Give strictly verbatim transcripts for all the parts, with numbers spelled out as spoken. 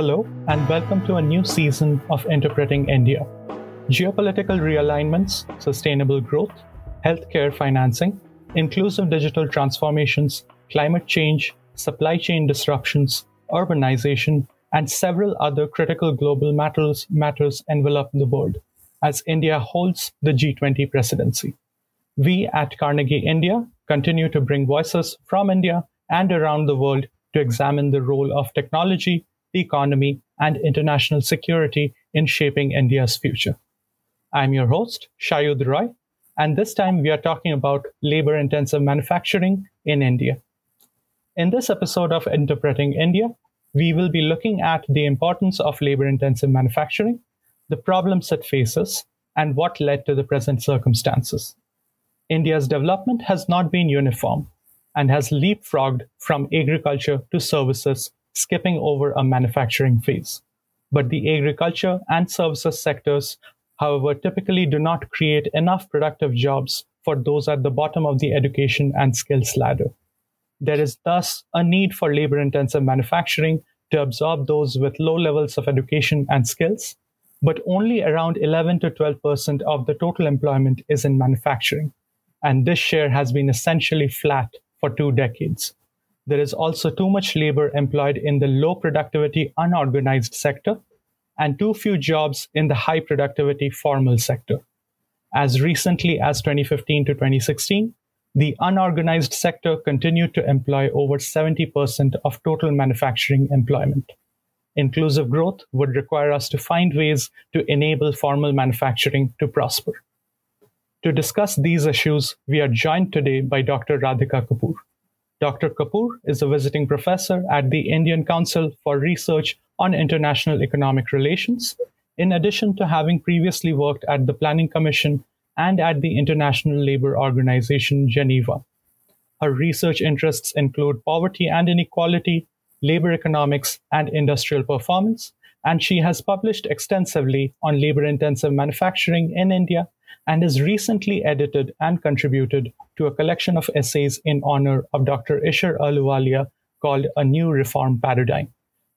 Hello and welcome to a new season of Interpreting India. Geopolitical realignments, sustainable growth, healthcare financing, inclusive digital transformations, climate change, supply chain disruptions, urbanization, and several other critical global matters, matters envelop the world as India holds the G twenty presidency. We at Carnegie India continue to bring voices from India and around the world to examine the role of technology, the economy, and international security in shaping India's future. I'm your host, Sayoudh Roy, and this time we are talking about labor-intensive manufacturing in India. In this episode of Interpreting India, we will be looking at the importance of labor-intensive manufacturing, the problems it faces, and what led to the present circumstances. India's development has not been uniform and has leapfrogged from agriculture to services, skipping over a manufacturing phase. But the agriculture and services sectors, however, typically do not create enough productive jobs for those at the bottom of the education and skills ladder. There is thus a need for labor-intensive manufacturing to absorb those with low levels of education and skills, but only around eleven to twelve percent of the total employment is in manufacturing, and this share has been essentially flat for two decades. There is also too much labor employed in the low productivity unorganized sector and too few jobs in the high productivity formal sector. As recently as twenty fifteen to twenty sixteen, the unorganized sector continued to employ over seventy percent of total manufacturing employment. Inclusive growth would require us to find ways to enable formal manufacturing to prosper. To discuss these issues, we are joined today by Doctor Radhicka Kapoor. Doctor Kapoor is a visiting professor at the Indian Council for Research on International Economic Relations, in addition to having previously worked at the Planning Commission and at the International Labour Organization, Geneva. Her research interests include poverty and inequality, labour economics, and industrial performance, and she has published extensively on labour-intensive manufacturing in India and has recently edited and contributed to a collection of essays in honor of Doctor Isher Ahluwalia called A New Reform Paradigm.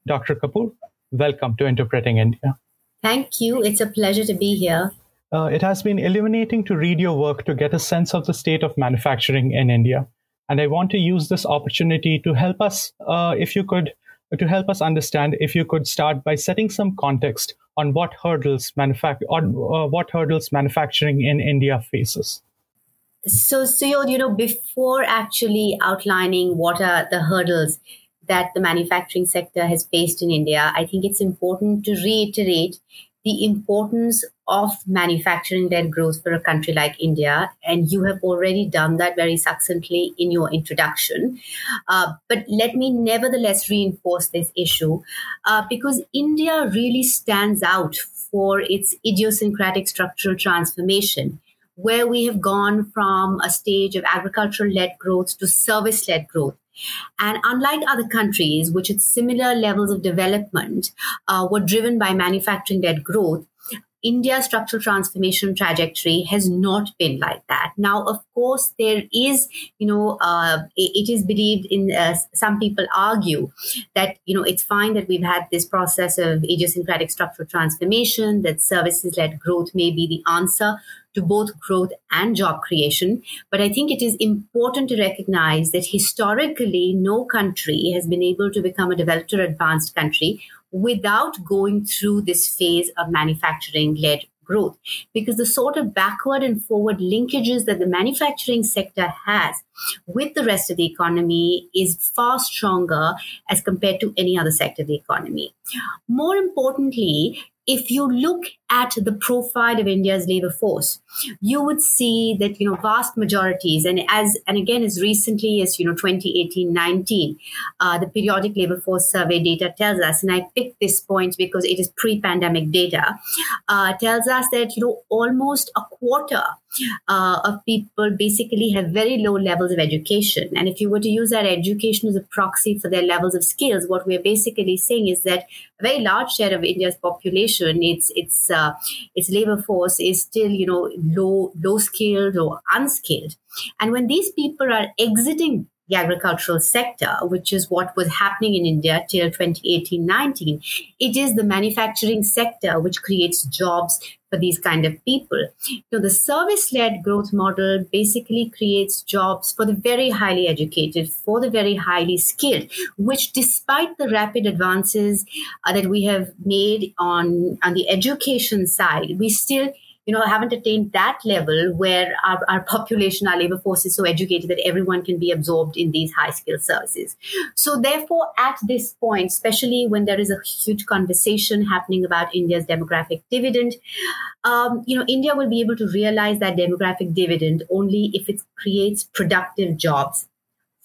Doctor Kapoor, welcome to Interpreting India. Thank you. It's a pleasure to be here. Uh, it has been illuminating to read your work to get a sense of the state of manufacturing in India. And I want to use this opportunity to help us, uh, if you could, to help us understand, if you could start by setting some context on what hurdles manufact- on, uh, what hurdles manufacturing in India faces. So, Sayoudh, you know, before actually outlining what are the hurdles that the manufacturing sector has faced in India, I think it's important to reiterate the importance of manufacturing-led growth for a country like India. And you have already done that very succinctly in your introduction. Uh, but let me nevertheless reinforce this issue uh, because India really stands out for its idiosyncratic structural transformation, where we have gone from a stage of agricultural-led growth to service-led growth. And unlike other countries, which at similar levels of development uh, were driven by manufacturing-led growth, India's structural transformation trajectory has not been like that. Now, of course, there is, you know, uh, it is believed in, uh, some people argue that, you know, it's fine that we've had this process of idiosyncratic structural transformation, that services-led growth may be the answer to both growth and job creation. But I think it is important to recognize that historically, no country has been able to become a developed or advanced country without going through this phase of manufacturing-led growth, because the sort of backward and forward linkages that the manufacturing sector has with the rest of the economy is far stronger as compared to any other sector of the economy. More importantly, if you look at the profile of India's labor force, you would see that, you know, vast majorities, and as and again, as recently as, you know, twenty eighteen nineteen, uh, the Periodic Labor Force Survey data tells us, and I picked this point because it is pre-pandemic data, uh, tells us that, you know, almost a quarter uh, of people basically have very low levels of education. And if you were to use that education as a proxy for their levels of skills, what we're basically saying is that a very large share of India's population, it's, it's, uh, Uh, its labor force is still, you know, low, low skilled or unskilled. And when these people are exiting the agricultural sector, which is what was happening in India till twenty eighteen nineteen. It is the manufacturing sector which creates jobs for these kind of people. So the service-led growth model basically creates jobs for the very highly educated, for the very highly skilled, which despite the rapid advances uh, that we have made on, on the education side, we still you know, haven't attained that level where our, our population, our labor force is so educated that everyone can be absorbed in these high-skilled services. So therefore, at this point, especially when there is a huge conversation happening about India's demographic dividend, um, you know, India will be able to realize that demographic dividend only if it creates productive jobs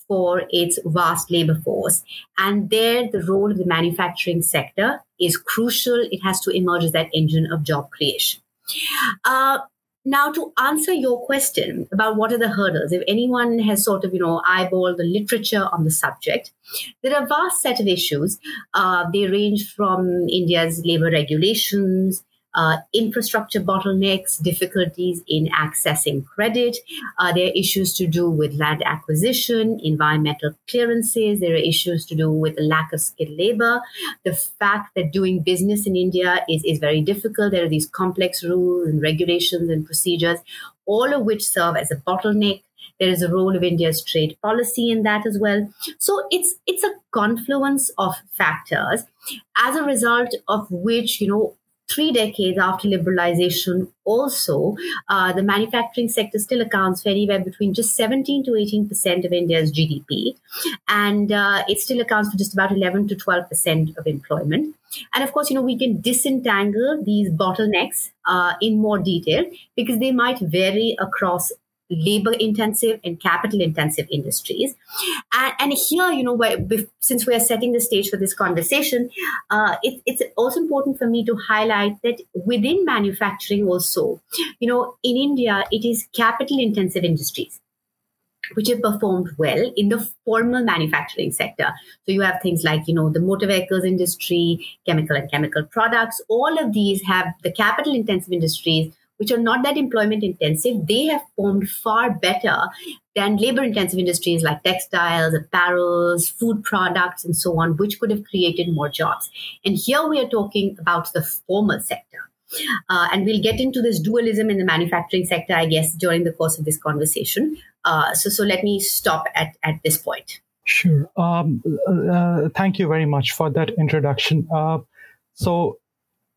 for its vast labor force. And there, the role of the manufacturing sector is crucial. It has to emerge as that engine of job creation. Uh, now, to answer your question about what are the hurdles, if anyone has sort of, you know, eyeballed the literature on the subject, there are a vast set of issues. Uh, they range from India's labor regulations, uh, infrastructure bottlenecks, difficulties in accessing credit. Uh, there are issues to do with land acquisition, environmental clearances. There are issues to do with the lack of skilled labor. The fact that doing business in India is, is very difficult. There are these complex rules and regulations and procedures, all of which serve as a bottleneck. There is a role of India's trade policy in that as well. So it's it's a confluence of factors, as a result of which, you know, three decades after liberalization also, uh, the manufacturing sector still accounts for anywhere between just seventeen to eighteen percent of India's G D P. And uh, it still accounts for just about eleven to twelve percent of employment. And of course, you know, we can disentangle these bottlenecks uh, in more detail because they might vary across labor-intensive and capital-intensive industries. And, and here, you know, where, since we are setting the stage for this conversation, uh, it, it's also important for me to highlight that within manufacturing also, you know, in India, it is capital-intensive industries which have performed well in the formal manufacturing sector. So you have things like, you know, the motor vehicles industry, chemical and chemical products. All of these have the capital-intensive industries which are not that employment intensive, they have performed far better than labor intensive industries like textiles, apparels, food products, and so on, which could have created more jobs. And here we are talking about the formal sector. Uh, and we'll get into this dualism in the manufacturing sector, I guess, during the course of this conversation. Uh, so, so let me stop at, at this point. Sure. Um, uh, thank you very much for that introduction. Uh, so,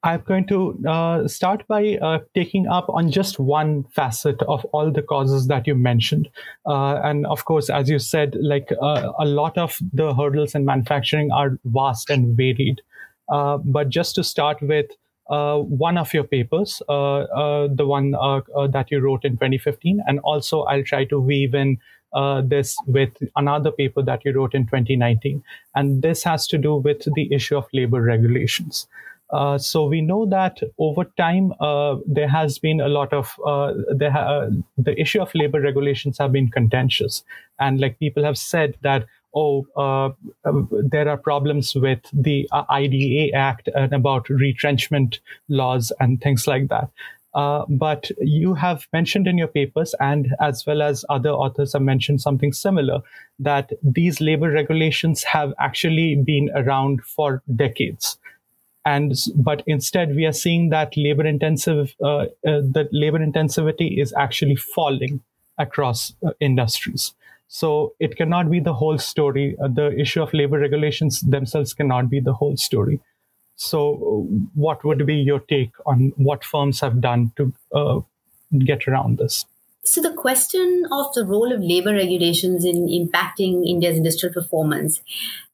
I'm going to uh, start by uh, taking up on just one facet of all the causes that you mentioned. Uh, and of course, as you said, like uh, a lot of the hurdles in manufacturing are vast and varied. Uh, but just to start with uh, one of your papers, uh, uh, the one uh, uh, that you wrote in twenty fifteen, and also I'll try to weave in Uh, this with another paper that you wrote in twenty nineteen. And this has to do with the issue of labor regulations. Uh, so we know that over time, uh, there has been a lot of, uh, there ha- the issue of labor regulations have been contentious. And like people have said that, oh, uh, there are problems with the uh, I D A Act and about retrenchment laws and things like that. Uh, but you have mentioned in your papers, and as well as other authors have mentioned something similar, that these labor regulations have actually been around for decades. And but instead, we are seeing that labor intensive, uh, uh, the labor intensivity is actually falling across uh, industries. So it cannot be the whole story. Uh, the issue of labor regulations themselves cannot be the whole story. So what would be your take on what firms have done to uh, get around this? So the question of the role of labor regulations in impacting India's industrial performance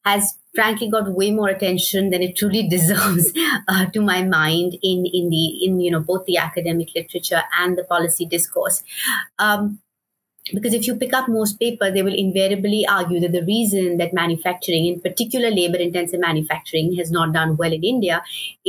has frankly got way more attention than it truly deserves, uh, to my mind, in in the in you know both the academic literature and the policy discourse. Um, Because if you pick up most papers, they will invariably argue that the reason that manufacturing, in particular labor-intensive manufacturing, has not done well in India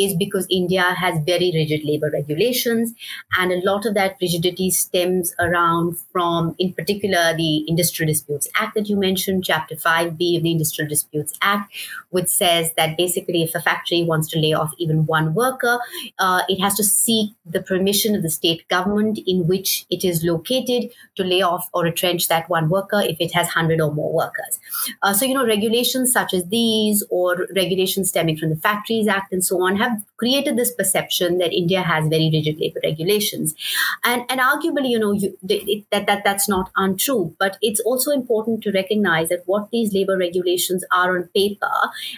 is because India has very rigid labor regulations. And a lot of that rigidity stems around from, in particular, the Industrial Disputes Act that you mentioned, Chapter five B of the Industrial Disputes Act, which says that basically if a factory wants to lay off even one worker, uh, it has to seek the permission of the state government in which it is located to lay off or a trench that one worker if it has one hundred or more workers. Uh, so, you know, regulations such as these or regulations stemming from the Factories Act and so on have created this perception that India has very rigid labor regulations. And, and arguably, you know, you, it, that, that that's not untrue, but it's also important to recognize that what these labor regulations are on paper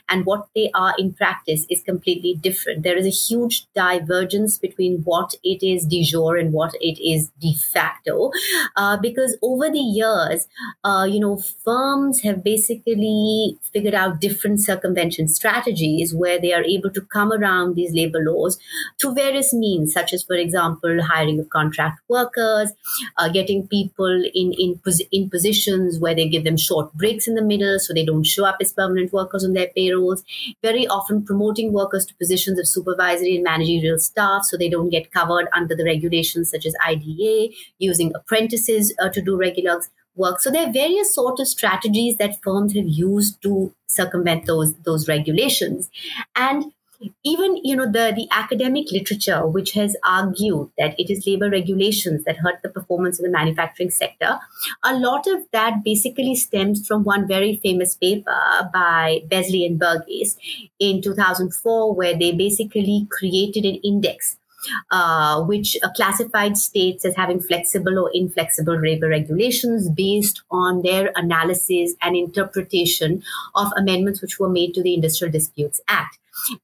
and what they are in practice is completely different. There is a huge divergence between what it is de jure and what it is de facto, uh, because over the years, uh, you know, firms have basically figured out different circumvention strategies where they are able to come around these labor laws through various means, such as, for example, hiring of contract workers, uh, getting people in, in, pos- in positions where they give them short breaks in the middle so they don't show up as permanent workers on their payrolls, very often promoting workers to positions of supervisory and managerial staff so they don't get covered under the regulations such as I D A, using apprentices uh, to do regular work. So there are various sorts of strategies that firms have used to circumvent those, those regulations. And even, you know, the, the academic literature, which has argued that it is labor regulations that hurt the performance of the manufacturing sector, a lot of that basically stems from one very famous paper by Besley and Burgess in two thousand four, where they basically created an index Uh, which uh, classified states as having flexible or inflexible labor regulations based on their analysis and interpretation of amendments which were made to the Industrial Disputes Act.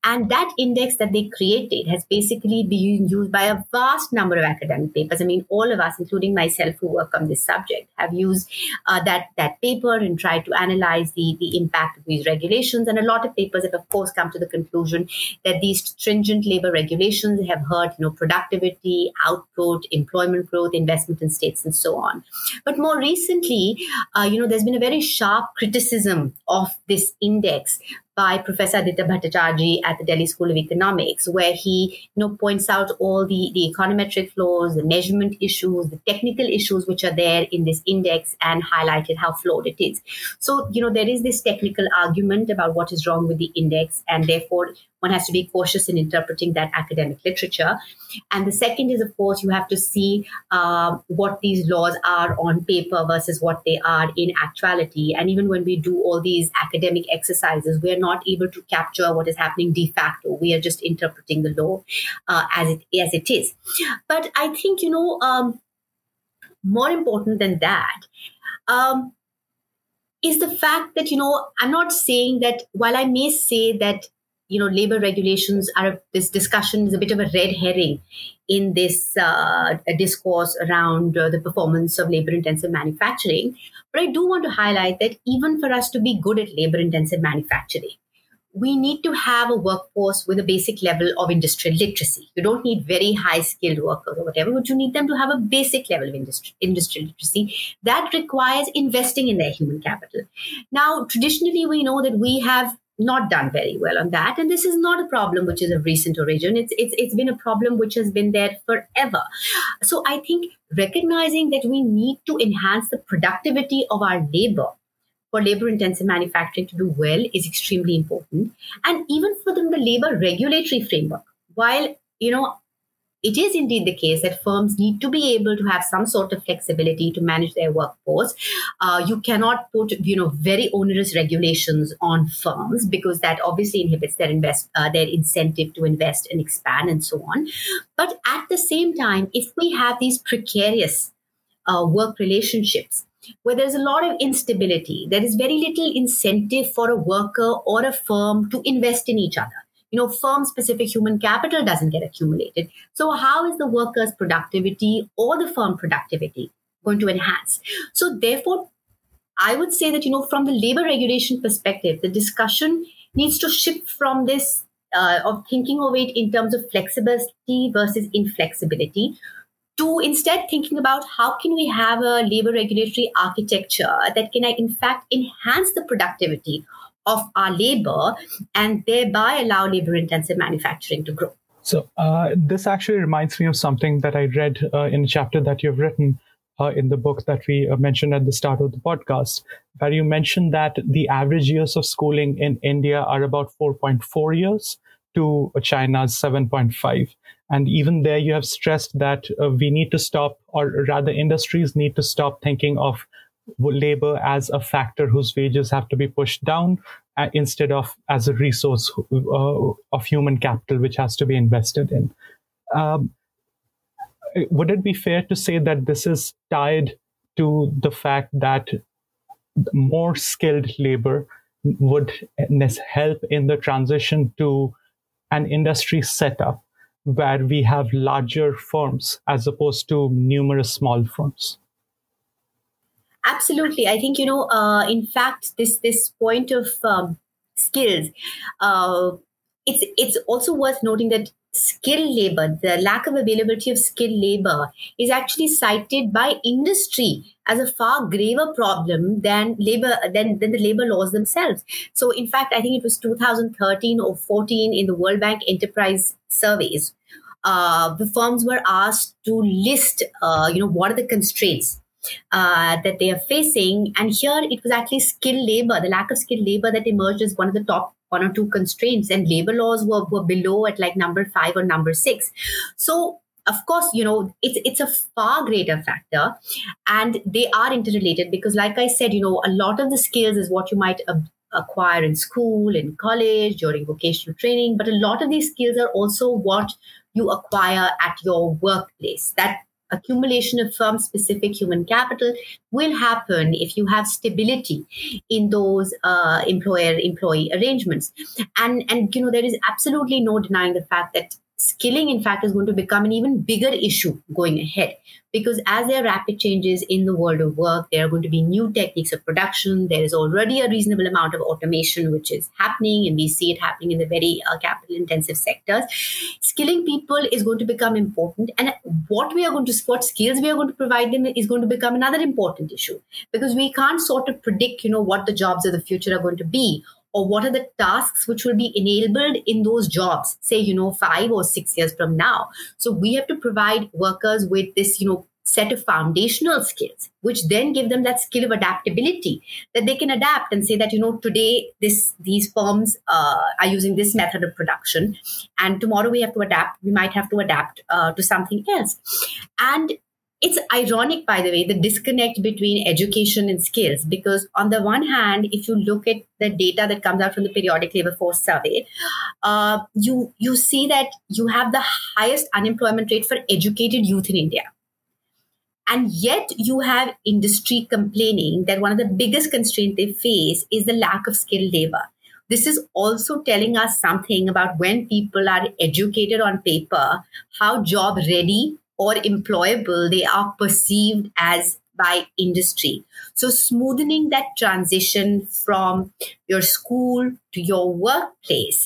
And that index that they created has basically been used by a vast number of academic papers. I mean, all of us, including myself who work on this subject, have used uh, that, that paper and tried to analyze the, the impact of these regulations. And a lot of papers have, of course, come to the conclusion that these stringent labor regulations have hurt, you know, productivity, output, employment growth, investment in states, and so on. But more recently, uh, you know, there's been a very sharp criticism of this index by Professor Dita Bhattacharji at the Delhi School of Economics, where he, you know, points out all the, the econometric flaws, the measurement issues, the technical issues which are there in this index, and highlighted how flawed it is. So, you know, there is this technical argument about what is wrong with the index, and therefore one has to be cautious in interpreting that academic literature. And the second is, of course, you have to see uh, what these laws are on paper versus what they are in actuality. And even when we do all these academic exercises, we're not not able to capture what is happening de facto. We are just interpreting the law uh, as it as it is. But I think, you know, um, more important than that um, is the fact that, you know, I'm not saying that, while I may say that, you know, labor regulations are, this discussion is a bit of a red herring in this uh, discourse around uh, the performance of labor-intensive manufacturing. But I do want to highlight that even for us to be good at labor-intensive manufacturing, we need to have a workforce with a basic level of industrial literacy. You don't need very high-skilled workers or whatever, but you need them to have a basic level of industri- industrial literacy. That requires investing in their human capital. Now, traditionally, we know that we have not done very well on that. And this is not a problem which is of recent origin. It's, it's, it's been a problem which has been there forever. So I think recognizing that we need to enhance the productivity of our labor for labor-intensive manufacturing to do well is extremely important. And even for them, the labor regulatory framework, while, you know, it is indeed the case that firms need to be able to have some sort of flexibility to manage their workforce. Uh, you cannot put, you know, very onerous regulations on firms because that obviously inhibits their invest, uh, their incentive to invest and expand and so on. But at the same time, if we have these precarious uh, work relationships where there's a lot of instability, there is very little incentive for a worker or a firm to invest in each other. You know, firm-specific human capital doesn't get accumulated. So how is the worker's productivity or the firm productivity going to enhance? So therefore, I would say that, you know, from the labor regulation perspective, the discussion needs to shift from this uh, of thinking of it in terms of flexibility versus inflexibility to instead thinking about how can we have a labor regulatory architecture that can, in fact, enhance the productivity of our labor and thereby allow labor-intensive manufacturing to grow. So uh, this actually reminds me of something that I read uh, in a chapter that you've written uh, in the book that we mentioned at the start of the podcast, where you mentioned that the average years of schooling in India are about four point four years to China's seven point five. And even there, you have stressed that uh, we need to stop, or rather industries need to stop thinking of labor as a factor whose wages have to be pushed down uh, instead of as a resource uh, of human capital, which has to be invested in. Um, would it be fair to say that this is tied to the fact that more skilled labor would help in the transition to an industry setup where we have larger firms as opposed to numerous small firms? Absolutely. I think, you know, uh, in fact, this this point of um, skills, uh, it's it's also worth noting that skilled labor, the lack of availability of skilled labor, is actually cited by industry as a far graver problem than labor than, than the labor laws themselves. So, in fact, I think it was two thousand thirteen or fourteen in the World Bank Enterprise Surveys, uh, the firms were asked to list, uh, you know, what are the constraints Uh, that they are facing. And here it was actually skilled labor, the lack of skilled labor that emerged as one of the top one or two constraints. And labor laws were, were below at like number five or number six. So, of course, you know, it's it's a far greater factor, and they are interrelated because, like I said, you know, a lot of the skills is what you might ab- acquire in school, in college, during vocational training. But a lot of these skills are also what you acquire at your workplace. That accumulation of firm-specific human capital will happen if you have stability in those uh, employer-employee arrangements. And, and, you know, there is absolutely no denying the fact that skilling, in fact, is going to become an even bigger issue going ahead, because as there are rapid changes in the world of work, there are going to be new techniques of production. There is already a reasonable amount of automation which is happening, and we see it happening in the very uh, capital-intensive sectors. Skilling people is going to become important, and what we are going to, what skills we are going to provide them is going to become another important issue, because we can't sort of predict, you know, what the jobs of the future are going to be, or what are the tasks which will be enabled in those jobs, say, you know, five or six years from now. So we have to provide workers with this, you know, set of foundational skills, which then give them that skill of adaptability, that they can adapt and say that, you know, today this these firms uh, are using this method of production, and tomorrow we have to adapt. We might have to adapt uh, to something else. And it's ironic, by the way, the disconnect between education and skills, because on the one hand, if you look at the data that comes out from the Periodic Labor Force Survey, uh, you you see that you have the highest unemployment rate for educated youth in India. And yet you have industry complaining that one of the biggest constraints they face is the lack of skilled labor. This is also telling us something about when people are educated on paper, how job ready or employable they are perceived as by industry. So smoothing that transition from your school to your workplace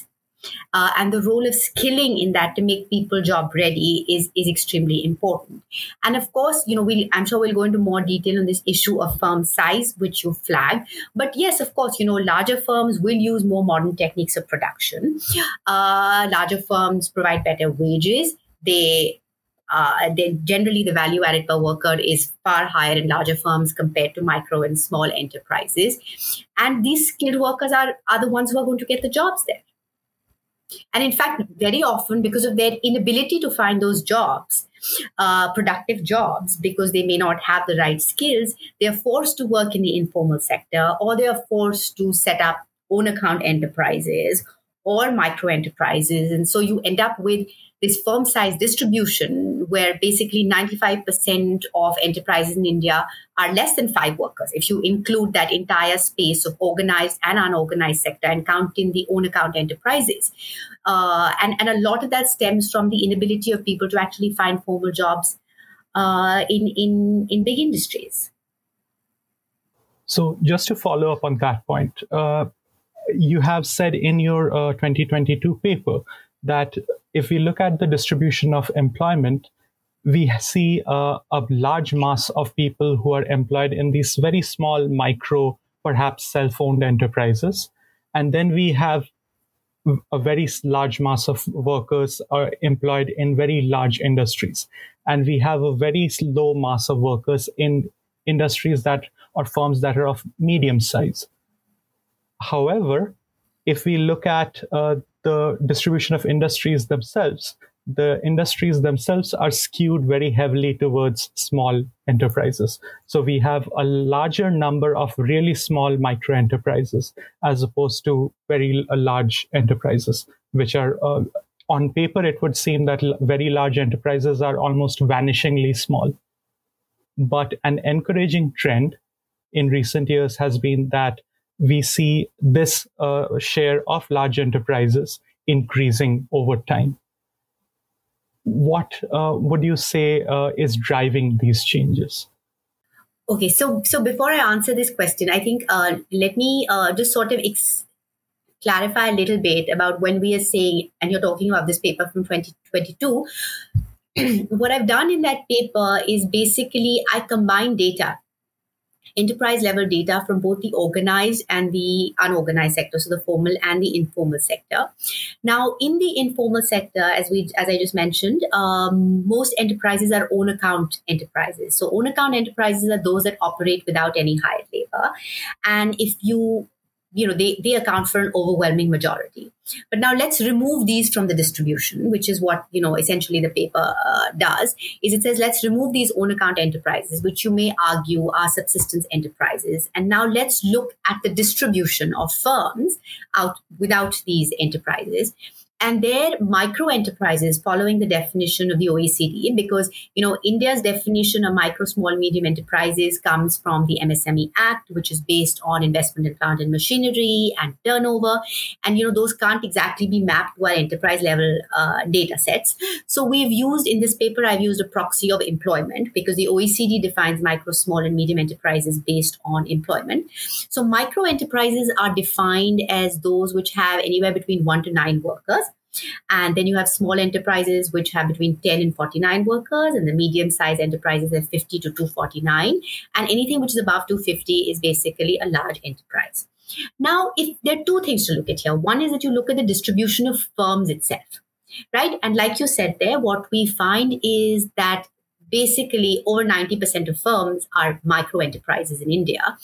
uh, and the role of skilling in that to make people job ready is, is extremely important. And of course, you know, we'll, I'm sure we'll go into more detail on this issue of firm size, which you flagged. But yes, of course, you know, larger firms will use more modern techniques of production. Uh, larger firms provide better wages. They Uh, they, generally, the value added per worker is far higher in larger firms compared to micro and small enterprises. And these skilled workers are, are the ones who are going to get the jobs there. And in fact, very often because of their inability to find those jobs, uh, productive jobs, because they may not have the right skills, they are forced to work in the informal sector, or they are forced to set up own account enterprises or micro enterprises. And so you end up with this firm size distribution where basically ninety-five percent of enterprises in India are less than five workers. If you include that entire space of organized and unorganized sector and count in the own account enterprises. Uh, and, and a lot of that stems from the inability of people to actually find formal jobs uh, in, in, in big industries. So just to follow up on that point, uh, you have said in your uh, twenty twenty-two paper that if we look at the distribution of employment, we see uh, a large mass of people who are employed in these very small, micro, perhaps self-owned enterprises. And then we have a very large mass of workers are employed in very large industries. And we have a very low mass of workers in industries that are firms that are of medium size. However, if we look at uh, the distribution of industries themselves, the industries themselves are skewed very heavily towards small enterprises. So we have a larger number of really small micro enterprises as opposed to very large enterprises, which are uh, on paper, it would seem that very large enterprises are almost vanishingly small. But an encouraging trend in recent years has been that we see this uh, share of large enterprises increasing over time. What uh, would you say uh, is driving these changes? Okay, so so before I answer this question, I think uh, let me uh, just sort of ex- clarify a little bit about when we are saying, and you're talking about this paper from twenty twenty-two, what I've done in that paper is basically I combine data, enterprise level data from both the organized and the unorganized sector, so the formal and the informal sector. Now, in the informal sector, as we as I just mentioned, um, most enterprises are own account enterprises. So own account enterprises are those that operate without any hired labor. And if you, you know, they, they account for an overwhelming majority. But now let's remove these from the distribution, which is what, you know, essentially the paper uh, does, is it says, let's remove these own account enterprises, which you may argue are subsistence enterprises. And now let's look at the distribution of firms out without these enterprises. And they're micro enterprises following the definition of the O E C D, because, you know, India's definition of micro, small, medium enterprises comes from the M S M E Act, which is based on investment in plant and machinery and turnover. And, you know, those can't exactly be mapped to our enterprise level uh, data sets. So we've used in this paper, I've used a proxy of employment, because the O E C D defines micro, small and medium enterprises based on employment. So micro enterprises are defined as those which have anywhere between one to nine workers. And then you have small enterprises, which have between ten and forty-nine workers, and the medium-sized enterprises are fifty to two forty-nine. And anything which is above two hundred fifty is basically a large enterprise. Now, if there are two things to look at here. One is that you look at the distribution of firms itself, right? And like you said there, what we find is that basically over ninety percent of firms are micro enterprises in India.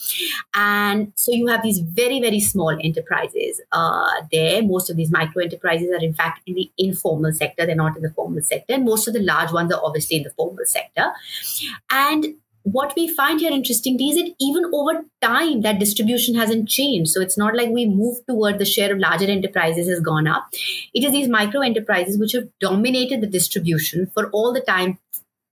And so you have these very, very small enterprises uh, there. Most of these micro enterprises are in fact in the informal sector. They're not in the formal sector. And most of the large ones are obviously in the formal sector. And what we find here interestingly is that even over time, that distribution hasn't changed. So it's not like we move toward the share of larger enterprises has gone up. It is these micro enterprises which have dominated the distribution for all the time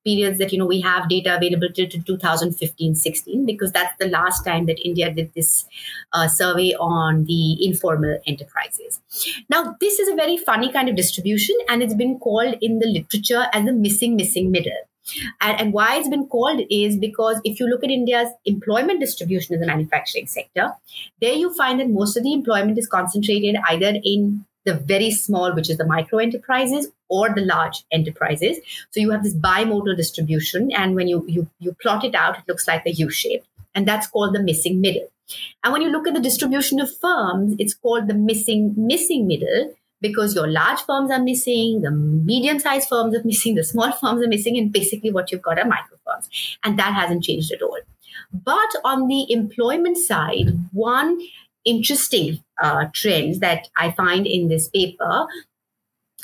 periods that, you know, we have data available till two thousand fifteen sixteen, because that's the last time that India did this uh, survey on the informal enterprises. Now, this is a very funny kind of distribution, and it's been called in the literature as the missing, missing middle. And, and why it's been called is because if you look at India's employment distribution in the manufacturing sector, there you find that most of the employment is concentrated either in the very small, which is the micro enterprises, or the large enterprises. So you have this bimodal distribution. And when you, you, you plot it out, it looks like a U shape. And that's called the missing middle. And when you look at the distribution of firms, it's called the missing, missing middle, because your large firms are missing, the medium-sized firms are missing, the small firms are missing, and basically what you've got are micro firms. And that hasn't changed at all. But on the employment side, one interesting uh, trends that I find in this paper,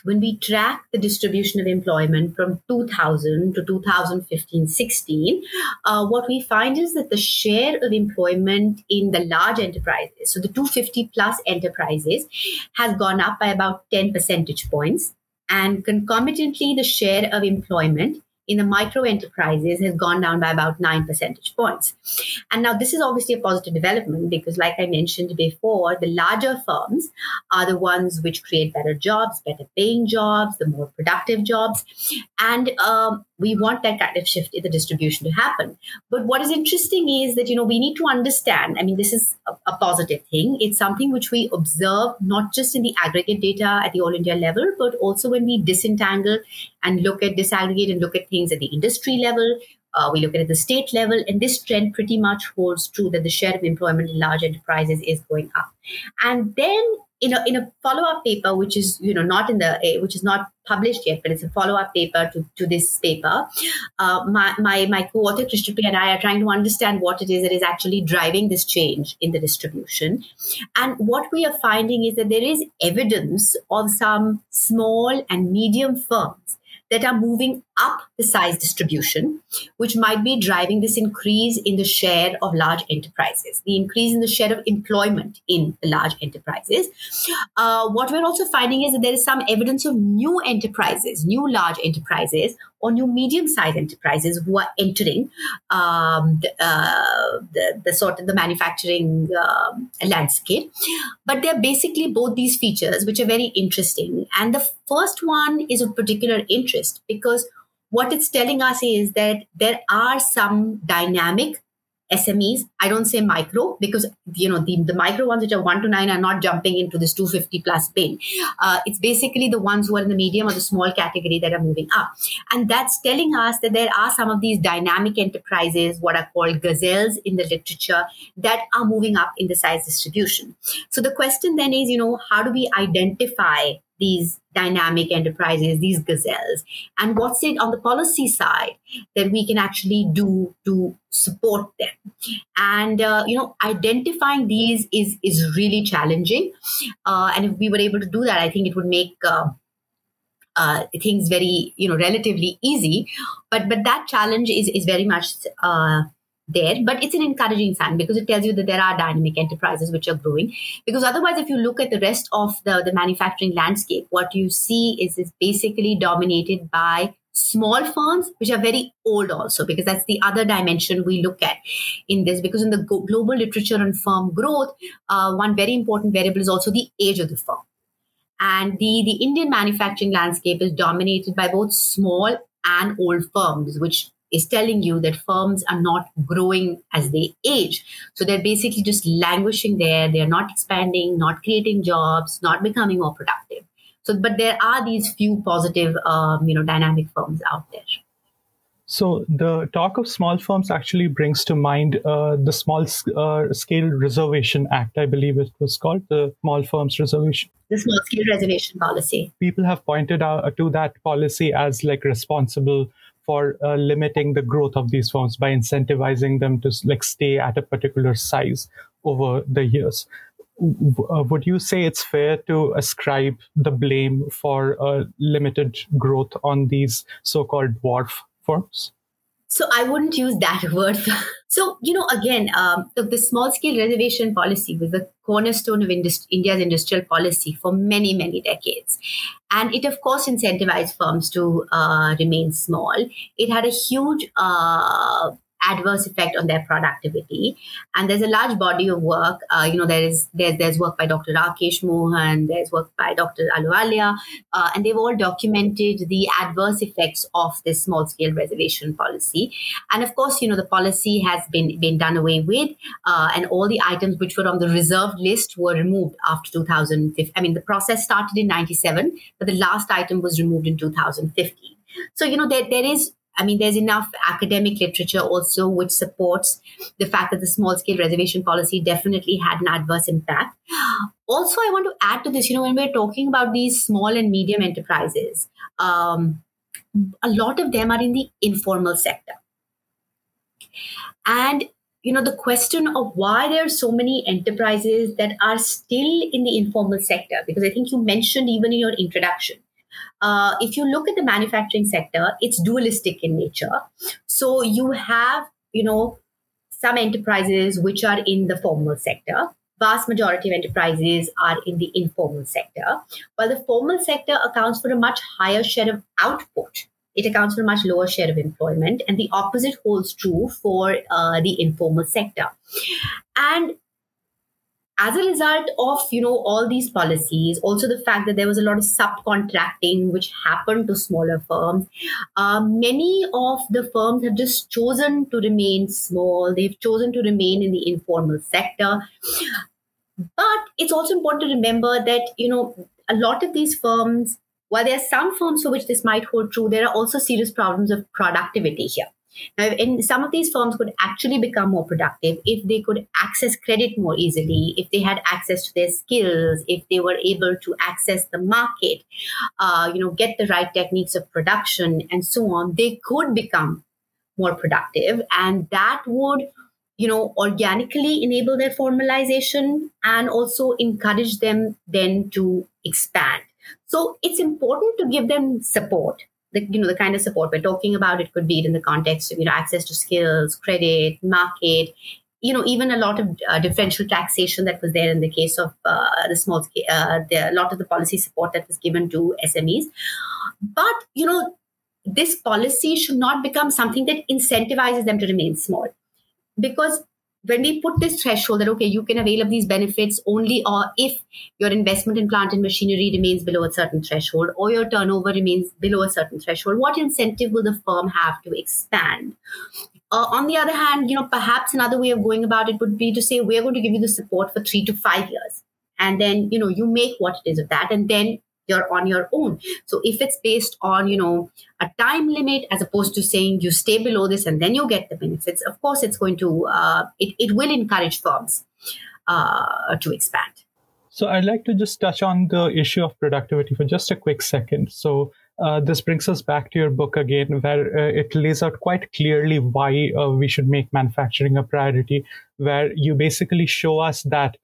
when we track the distribution of employment from two thousand to two thousand fifteen sixteen, uh, what we find is that the share of employment in the large enterprises, so the two hundred fifty plus enterprises, has gone up by about ten percentage points. And concomitantly, the share of employment in the micro enterprises has gone down by about nine percentage points. And now this is obviously a positive development, because like I mentioned before, the larger firms are the ones which create better jobs, better paying jobs, the more productive jobs. And um, we want that kind of shift in the distribution to happen. But what is interesting is that, you know, we need to understand, I mean, this is a, a positive thing. It's something which we observe, not just in the aggregate data at the All India level, but also when we disentangle and look at disaggregate and look at things at the industry level. Uh, we look at it at the state level, and this trend pretty much holds true that the share of employment in large enterprises is going up. And then in a in a follow-up paper, which is, you know, not in the which is not published yet, but it's a follow-up paper to, to this paper, uh, my, my my co-author Krishna Priya and I are trying to understand what it is that is actually driving this change in the distribution. And what we are finding is that there is evidence of some small and medium firms that are moving up the size distribution, which might be driving this increase in the share of large enterprises, the increase in the share of employment in the large enterprises. Uh, what we're also finding is that there is some evidence of new enterprises, new large enterprises or new medium-sized enterprises who are entering um, the, uh, the, the sort of the manufacturing um, landscape. But they're basically both these features, which are very interesting. And the first one is of particular interest because what it's telling us is that there are some dynamic S M Es. I don't say micro because, you know, the, the micro ones which are one to nine are not jumping into this two hundred fifty plus bin. Uh, it's basically the ones who are in the medium or the small category that are moving up. And that's telling us that there are some of these dynamic enterprises, what are called gazelles in the literature, that are moving up in the size distribution. So the question then is, you know, how do we identify these dynamic enterprises, these gazelles, and what's it on the policy side that we can actually do to support them? And, uh, you know, identifying these is, is really challenging. Uh, and if we were able to do that, I think it would make uh, uh, things very, you know, relatively easy. But but that challenge is, is very much uh there, but it's an encouraging sign because it tells you that there are dynamic enterprises which are growing. Because otherwise, if you look at the rest of the, the manufacturing landscape, what you see is it's basically dominated by small firms, which are very old also, because that's the other dimension we look at in this. Because in the go- global literature on firm growth, uh, one very important variable is also the age of the firm. And the, the Indian manufacturing landscape is dominated by both small and old firms, which is telling you that firms are not growing as they age. So they're basically just languishing there. They're not expanding, not creating jobs, not becoming more productive. So, but there are these few positive, um, you know, dynamic firms out there. So the talk of small firms actually brings to mind uh, the Small uh, Scale Reservation Act, I believe it was called, the Small Firms Reservation. The Small Scale Reservation Policy. People have pointed out to that policy as like responsible for uh, limiting the growth of these firms by incentivizing them to like stay at a particular size over the years. W- uh, would you say it's fair to ascribe the blame for uh, limited growth on these so-called dwarf firms? So I wouldn't use that word. So, you know, again, um, the, the small-scale reservation policy was the cornerstone of industri- India's industrial policy for many, many decades. And it, of course, incentivized firms to uh, remain small. It had a huge uh, adverse effect on their productivity. And there's a large body of work. Uh, you know, there is there, there's work by Doctor Rakesh Mohan, there's work by Doctor Ahluwalia, uh, and they've all documented the adverse effects of this small-scale reservation policy. And of course, you know, the policy has been, been done away with, uh, and all the items which were on the reserved list were removed after two thousand fifteen. I mean, the process started in ninety-seven, but the last item was removed in two thousand fifteen. So, you know, there there is I mean, there's enough academic literature also which supports the fact that the small-scale reservation policy definitely had an adverse impact. Also, I want to add to this, you know, when we're talking about these small and medium enterprises, um, a lot of them are in the informal sector. And, you know, the question of why there are so many enterprises that are still in the informal sector, because I think you mentioned even in your introduction, Uh, if you look at the manufacturing sector, it's dualistic in nature. So you have, you know, some enterprises which are in the formal sector. Vast majority of enterprises are in the informal sector. While the formal sector accounts for a much higher share of output, it accounts for a much lower share of employment. And the opposite holds true for uh, the informal sector. And as a result of, you know, all these policies, also the fact that there was a lot of subcontracting which happened to smaller firms, uh, many of the firms have just chosen to remain small. They've chosen to remain in the informal sector. But it's also important to remember that, you know, a lot of these firms, while there are some firms for which this might hold true, there are also serious problems of productivity here. Now, in some of these firms could actually become more productive if they could access credit more easily, if they had access to their skills, if they were able to access the market, uh, you know, get the right techniques of production and so on. They could become more productive, and that would, you know, organically enable their formalization and also encourage them then to expand. So it's important to give them support. The, you know, the kind of support we're talking about, it could be in the context of, you know, access to skills, credit, market, you know, even a lot of uh, differential taxation that was there in the case of uh, the small, uh, the, a lot of the policy support that was given to S M Es. But, you know, this policy should not become something that incentivizes them to remain small. Because when we put this threshold that, okay, you can avail of these benefits only or if your investment in plant and machinery remains below a certain threshold or your turnover remains below a certain threshold, what incentive will the firm have to expand? Uh, on the other hand, you know, perhaps another way of going about it would be to say, we're going to give you the support for three to five years. And then, you know, you make what it is of that and then you're on your own. So if it's based on, you know, a time limit, as opposed to saying you stay below this and then you get the benefits, of course, it's going to, uh, it, it will encourage firms uh, to expand. So I'd like to just touch on the issue of productivity for just a quick second. So uh, this brings us back to your book again, where uh, it lays out quite clearly why uh, we should make manufacturing a priority, where you basically show us that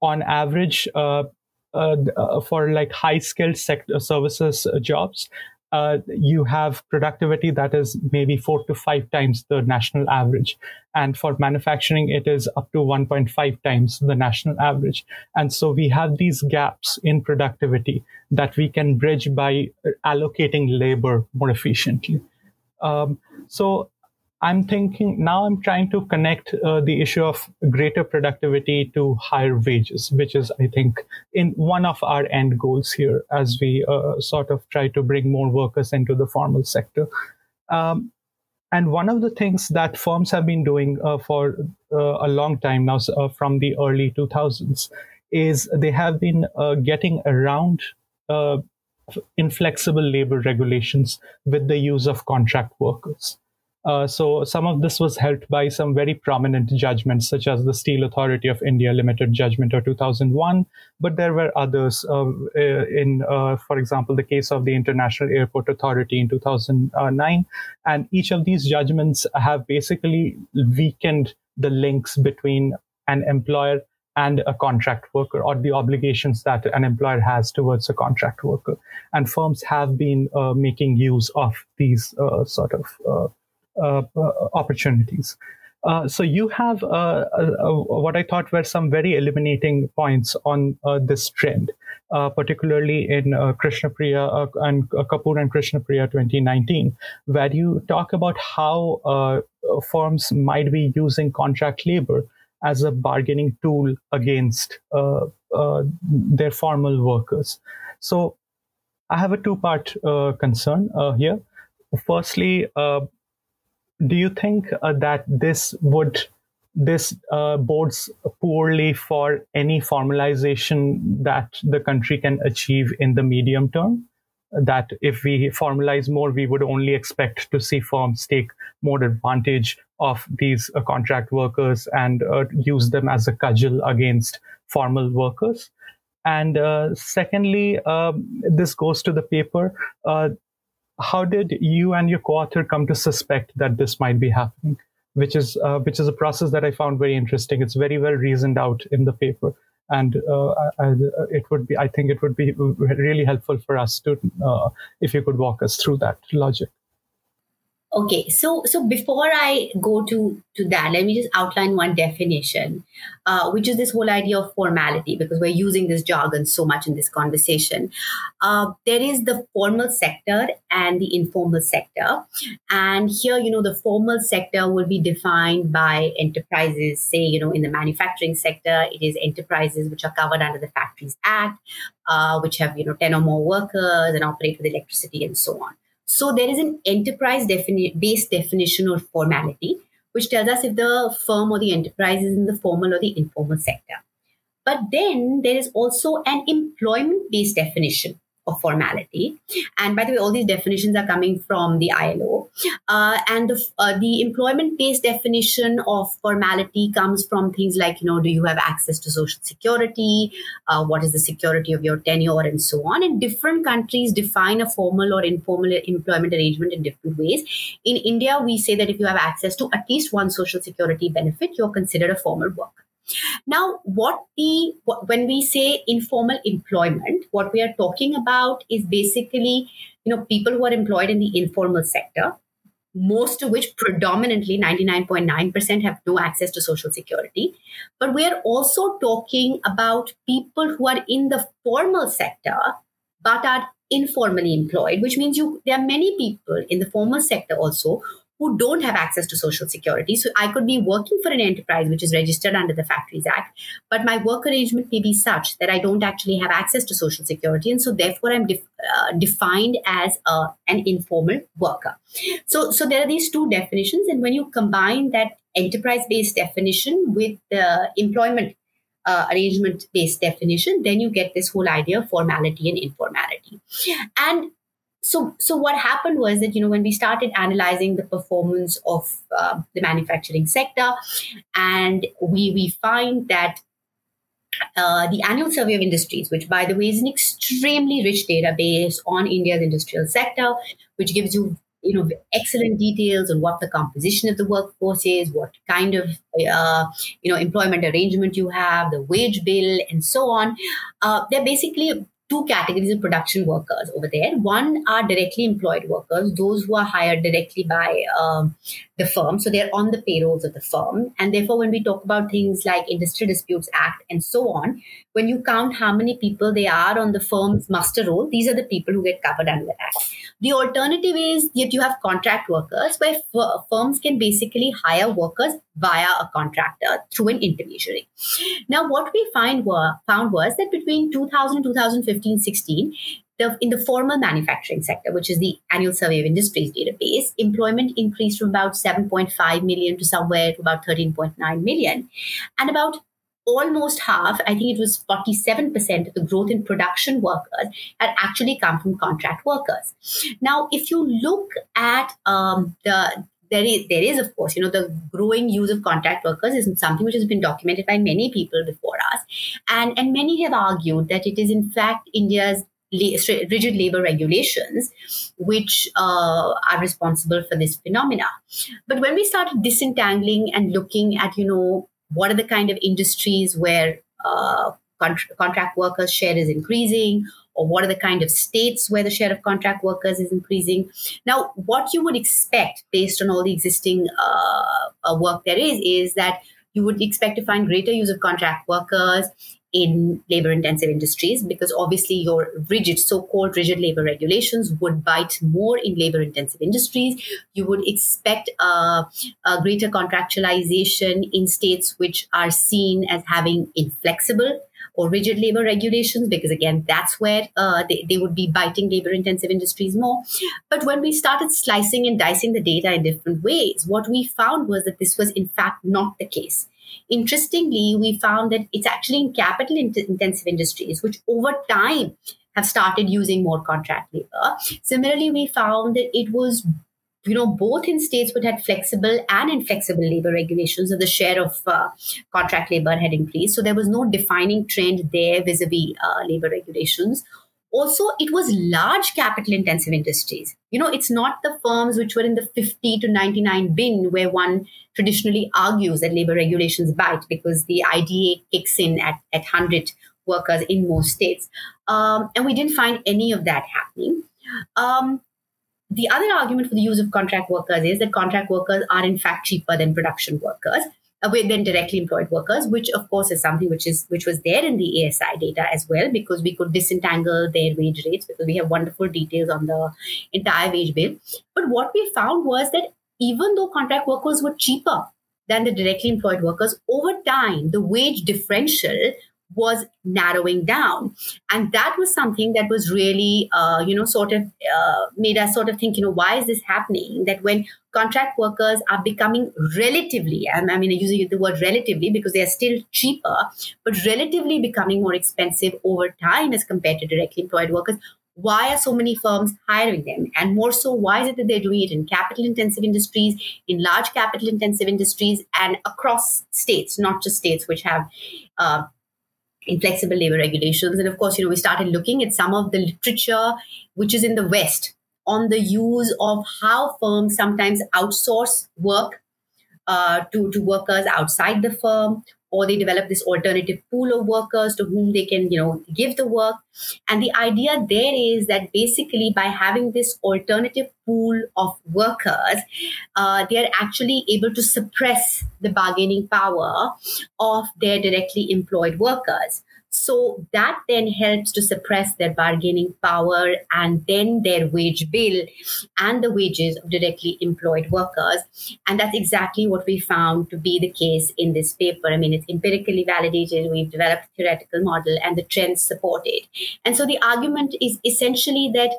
on average, uh, Uh, uh, for like high-skilled sector services uh, jobs, uh, you have productivity that is maybe four to five times the national average. And for manufacturing, it is up to one point five times the national average. And so we have these gaps in productivity that we can bridge by allocating labor more efficiently. Um, so I'm thinking now I'm trying to connect uh, the issue of greater productivity to higher wages, which is, I think, in one of our end goals here as we uh, sort of try to bring more workers into the formal sector. Um, and one of the things that firms have been doing uh, for uh, a long time now, uh, from the early two thousands, is they have been uh, getting around uh, inflexible labor regulations with the use of contract workers. Uh, so some of this was helped by some very prominent judgments, such as the Steel Authority of India Limited judgment of two thousand one. But there were others uh, in, uh, for example, the case of the International Airport Authority in two thousand nine. And each of these judgments have basically weakened the links between an employer and a contract worker, or the obligations that an employer has towards a contract worker. And firms have been uh, making use of these uh, sort of uh, Uh, opportunities. Uh, so you have uh, uh, uh, what I thought were some very illuminating points on uh, this trend, uh, particularly in uh, Krishna Priya uh, and uh, Kapoor and Krishna Priya twenty nineteen, where you talk about how uh, firms might be using contract labor as a bargaining tool against uh, uh, their formal workers. So I have a two-part uh, concern uh, here. Firstly, uh, do you think uh, that this would, this uh, bodes poorly for any formalization that the country can achieve in the medium term? That if we formalize more, we would only expect to see firms take more advantage of these uh, contract workers and uh, use them as a cudgel against formal workers? And uh, secondly, uh, this goes to the paper. Uh, How did you and your co-author come to suspect that this might be happening, which is uh, which is a process that I found very interesting. It's very well reasoned out in the paper, and uh, I, it would be I think it would be really helpful for us to uh, if you could walk us through that logic. Okay, so so before I go to, to that, let me just outline one definition, uh, which is this whole idea of formality, because we're using this jargon so much in this conversation. Uh, there is the formal sector and the informal sector. And here, you know, the formal sector will be defined by enterprises. Say, you know, in the manufacturing sector, it is enterprises which are covered under the Factories Act, uh, which have, you know, ten or more workers and operate with electricity and so on. So there is an enterprise-based definition of formality, which tells us if the firm or the enterprise is in the formal or the informal sector. But then there is also an employment-based definition of formality. And by the way, all these definitions are coming from the I L O. Uh, and the, uh, the employment-based definition of formality comes from things like, you know, do you have access to social security? Uh, what is the security of your tenure and so on? And different countries define a formal or informal employment arrangement in different ways. In India, we say that if you have access to at least one social security benefit, you're considered a formal worker. Now, what the what, when we say informal employment, what we are talking about is basically, you know, people who are employed in the informal sector, most of which predominantly ninety-nine point nine percent have no access to social security. But we are also talking about people who are in the formal sector, but are informally employed, which means you there are many people in the formal sector also who don't have access to social security. So I could be working for an enterprise which is registered under the Factories Act, but my work arrangement may be such that I don't actually have access to social security. And so therefore, I'm def- uh, defined as uh, an informal worker. So, so there are these two definitions. And when you combine that enterprise-based definition with the employment Uh, arrangement-based definition, then you get this whole idea of formality and informality. And so, so what happened was that, you know, when we started analyzing the performance of uh, the manufacturing sector, and we we find that uh, the Annual Survey of Industries, which, by the way, is an extremely rich database on India's industrial sector, which gives you you know, excellent details on what the composition of the workforce is, what kind of, uh, you know, employment arrangement you have, the wage bill, and so on. Uh, there are basically two categories of production workers over there. One are directly employed workers, those who are hired directly by um, the firm. So they're on the payrolls of the firm. And therefore, when we talk about things like Industrial Disputes Act and so on, when you count how many people they are on the firm's master roll, these are the people who get covered under the act. The alternative is that you have contract workers, where f- firms can basically hire workers via a contractor through an intermediary. Now, what we find were, found was that between two thousand and two thousand fifteen sixteen, the, in the formal manufacturing sector, which is the Annual Survey of Industries database, employment increased from about seven point five million to somewhere to about thirteen point nine million. And about almost half, I think it was forty-seven percent of the growth in production workers had actually come from contract workers. Now, if you look at um, the There is, there is, of course, you know, the growing use of contract workers is something which has been documented by many people before us. And, and many have argued that it is, in fact, India's rigid labor regulations which uh, are responsible for this phenomena. But when we started disentangling and looking at, you know, what are the kind of industries where uh, contra- contract workers' share is increasing, or what are the kind of states where the share of contract workers is increasing? Now, what you would expect based on all the existing uh, work there is, is that you would expect to find greater use of contract workers in labor-intensive industries, because obviously your rigid, so-called rigid labor regulations would bite more in labor-intensive industries. You would expect uh, a greater contractualization in states which are seen as having inflexible or rigid labor regulations, because again, that's where uh, they, they would be biting labor-intensive industries more. But when we started slicing and dicing the data in different ways, what we found was that this was in fact not the case. Interestingly, we found that it's actually in capital-intensive industries, which over time have started using more contract labor. Similarly, we found that it was You know, both in states which had flexible and inflexible labor regulations, so the share of uh, contract labor had increased. So there was no defining trend there vis-a-vis uh, labor regulations. Also, it was large capital-intensive industries. You know, it's not the firms which were in the fifty to ninety-nine bin where one traditionally argues that labor regulations bite because the I D A kicks in at, at one hundred workers in most states. Um, and we didn't find any of that happening. Um, The other argument for the use of contract workers is that contract workers are in fact cheaper than production workers, than directly employed workers, which of course is something which is which was there in the A S I data as well, because we could disentangle their wage rates because we have wonderful details on the entire wage bill. But what we found was that even though contract workers were cheaper than the directly employed workers, over time, the wage differential was narrowing down. And that was something that was really, uh, you know, sort of uh, made us sort of think, you know, why is this happening? That when contract workers are becoming relatively, I mean, using the word relatively because they are still cheaper, but relatively becoming more expensive over time as compared to directly employed workers, Why are so many firms hiring them? And more so, why is it that they're doing it in capital-intensive industries, in large capital-intensive industries, and across states, not just states which have uh, inflexible labor regulations? And of course, you know, we started looking at some of the literature which is in the West on the use of how firms sometimes outsource work uh, to, to workers outside the firm, or they develop this alternative pool of workers to whom they can, you know, give the work. And the idea there is that basically by having this alternative pool of workers, uh, they are actually able to suppress the bargaining power of their directly employed workers. So that then helps to suppress their bargaining power and then their wage bill and the wages of directly employed workers. And that's exactly what we found to be the case in this paper. I mean, it's empirically validated. We've developed a theoretical model and the trends support it. And so the argument is essentially that,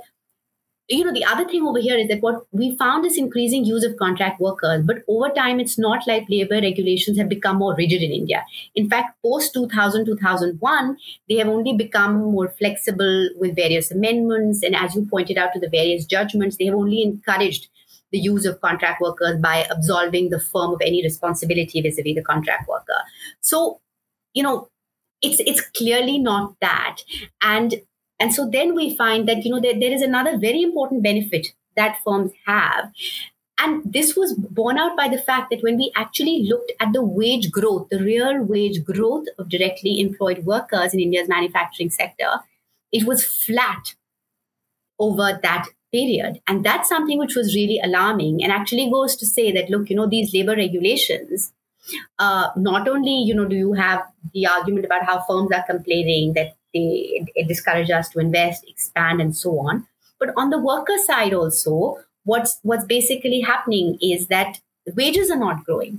you know, the other thing over here is that what we found is increasing use of contract workers. But over time, it's not like labor regulations have become more rigid in India. In fact, post two thousand, two thousand one, they have only become more flexible with various amendments. And as you pointed out to the various judgments, they have only encouraged the use of contract workers by absolving the firm of any responsibility vis-a-vis the contract worker. So, you know, it's it's clearly not that. And And so then we find that, you know, there, there is another very important benefit that firms have. And this was borne out by the fact that when we actually looked at the wage growth, the real wage growth of directly employed workers in India's manufacturing sector, it was flat over that period. And that's something which was really alarming and actually goes to say that, look, you know, these labor regulations, uh, not only, you know, do you have the argument about how firms are complaining that They, it discourages us to invest, expand, and so on. But on the worker side also, what's what's basically happening is that wages are not growing,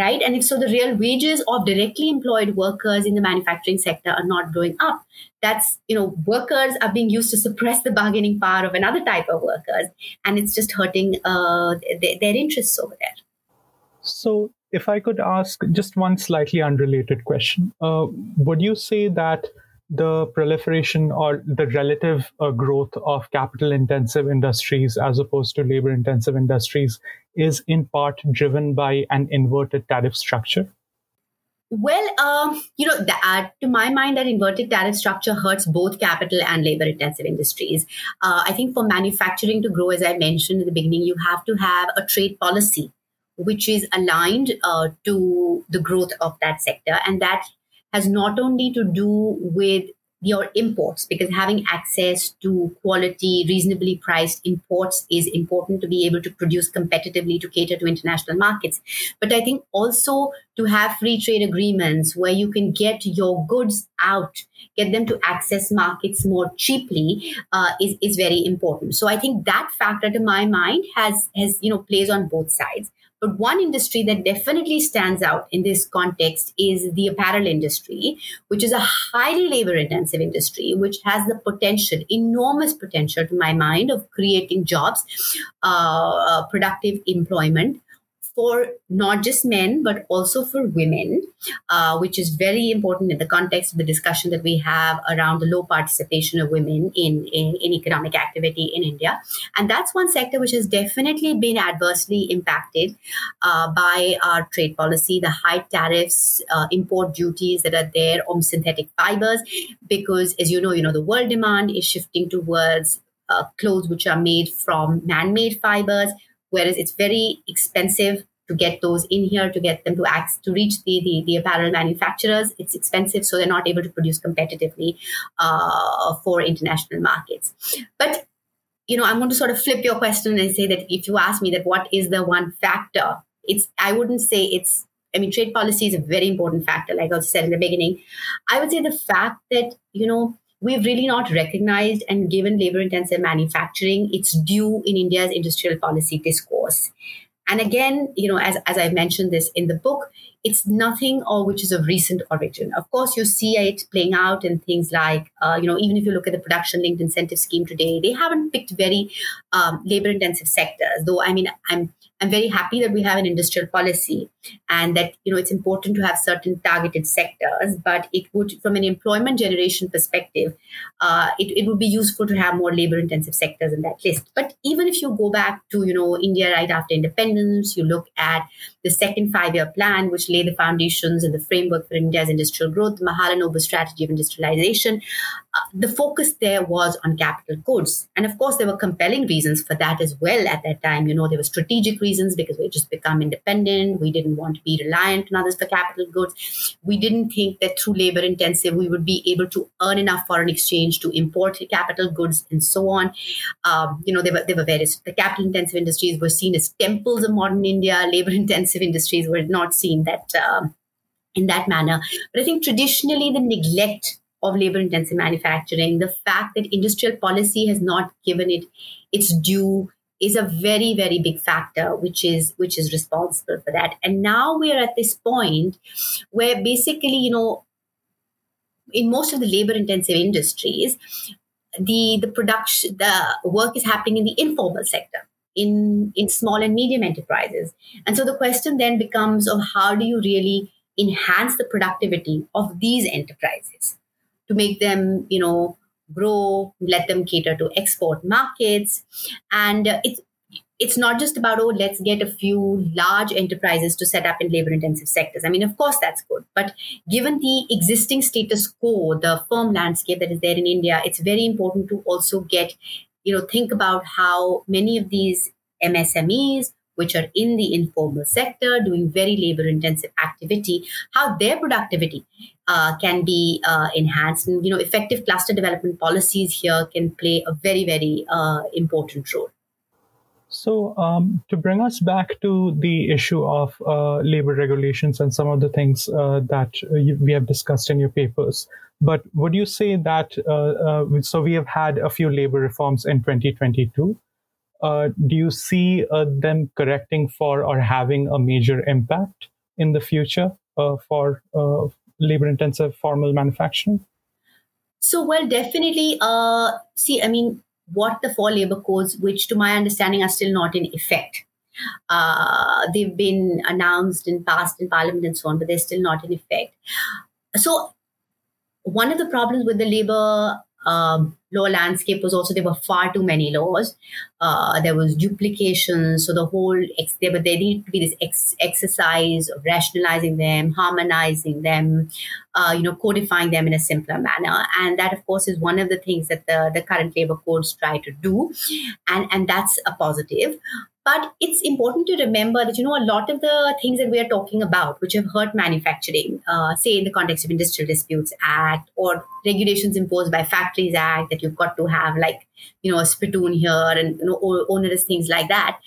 right? And if so, the real wages of directly employed workers in the manufacturing sector are not growing up. That's, you know, workers are being used to suppress the bargaining power of another type of workers, and it's just hurting uh, th- their interests over there. So if I could ask just one slightly unrelated question, uh, would you say that the proliferation or the relative uh, growth of capital-intensive industries as opposed to labor-intensive industries is in part driven by an inverted tariff structure? Well, um, you know, the, uh, to my mind, that inverted tariff structure hurts both capital and labor-intensive industries. Uh, I think for manufacturing to grow, as I mentioned in the beginning, you have to have a trade policy which is aligned uh, to the growth of that sector, and that has not only to do with your imports, because having access to quality, reasonably priced imports is important to be able to produce competitively to cater to international markets. But I think also to have free trade agreements where you can get your goods out, get them to access markets more cheaply uh, is, is very important. So I think that factor, to my mind, has, has you know, plays on both sides. But one industry that definitely stands out in this context is the apparel industry, which is a highly labor-intensive industry, which has the potential, enormous potential, to my mind, of creating jobs, uh, productive employment for not just men, but also for women, uh, which is very important in the context of the discussion that we have around the low participation of women in, in, in economic activity in India. And that's one sector which has definitely been adversely impacted uh, by our trade policy, the high tariffs, uh, import duties that are there on synthetic fibers, because as you know, you know, the world demand is shifting towards uh, clothes which are made from man-made fibers, whereas it's very expensive to get those in here, to get them to act, to reach the, the, the apparel manufacturers. It's expensive, so they're not able to produce competitively uh, for international markets. But, you know, I'm going to sort of flip your question and say that if you ask me that what is the one factor, it's I wouldn't say it's, I mean, trade policy is a very important factor, like I said in the beginning. I would say the fact that, you know, we've really not recognized and given labor-intensive manufacturing its due in India's industrial policy discourse. And again, you know, as, as I mentioned this in the book, it's nothing or which is of recent origin. Of course, you see it playing out in things like, uh, you know, even if you look at the production-linked incentive scheme today, they haven't picked very um, labor-intensive sectors. Though, I mean, I'm I'm very happy that we have an industrial policy and that, you know, it's important to have certain targeted sectors, but it would, from an employment generation perspective, uh, it, it would be useful to have more labor intensive sectors in that list. But even if you go back to, you know, India right after independence, you look at the second five-year plan, which lay the foundations and the framework for India's industrial growth, the Mahalanobis strategy of industrialization, uh, the focus there was on capital goods. And of course, there were compelling reasons for that as well at that time. You know, there were strategic reasons. Reasons because we just become independent. We didn't want to be reliant on others for capital goods. We didn't think that through labor intensive, we would be able to earn enough foreign exchange to import capital goods and so on. Um, you know, there were, there were various, the capital intensive industries were seen as temples of modern India. Labor intensive industries were not seen that um, in that manner. But I think traditionally the neglect of labor intensive manufacturing, the fact that industrial policy has not given it its due is a very, very big factor, which is which is responsible for that. And now we are at this point where basically, you know, in most of the labor-intensive industries, the the production, the work is happening in the informal sector, in in small and medium enterprises. And so the question then becomes of how do you really enhance the productivity of these enterprises to make them, you know, grow, let them cater to export markets. And uh, it's, it's not just about, oh, let's get a few large enterprises to set up in labor-intensive sectors. I mean, of course, that's good. But given the existing status quo, the firm landscape that is there in India, it's very important to also get, you know, think about how many of these M S M Es, which are in the informal sector doing very labor-intensive activity, how their productivity uh, can be uh, enhanced. And, you know, effective cluster development policies here can play a very, very uh, important role. So um, to bring us back to the issue of uh, labor regulations and some of the things uh, that you, we have discussed in your papers, but would you say that, uh, uh, so we have had a few labor reforms in twenty twenty-two. Uh, do you see uh, them correcting for or having a major impact in the future uh, for uh, labor-intensive formal manufacturing? So, well, definitely, uh, see, I mean, what the four labor codes, which to my understanding are still not in effect. Uh, they've been announced and passed in parliament and so on, but they're still not in effect. So one of the problems with the labor Um, law landscape was also there were far too many laws. Uh, there was duplication. So the whole, ex- there, but there needed to be this ex- exercise of rationalizing them, harmonizing them, uh, you know, codifying them in a simpler manner. And that, of course, is one of the things that the, the current labor codes try to do. And, and that's a positive. But it's important to remember that, you know, a lot of the things that we are talking about, which have hurt manufacturing, uh, say in the context of Industrial Disputes Act or regulations imposed by Factories Act, that you've got to have like, you know, a spittoon here and, you know, onerous things like that.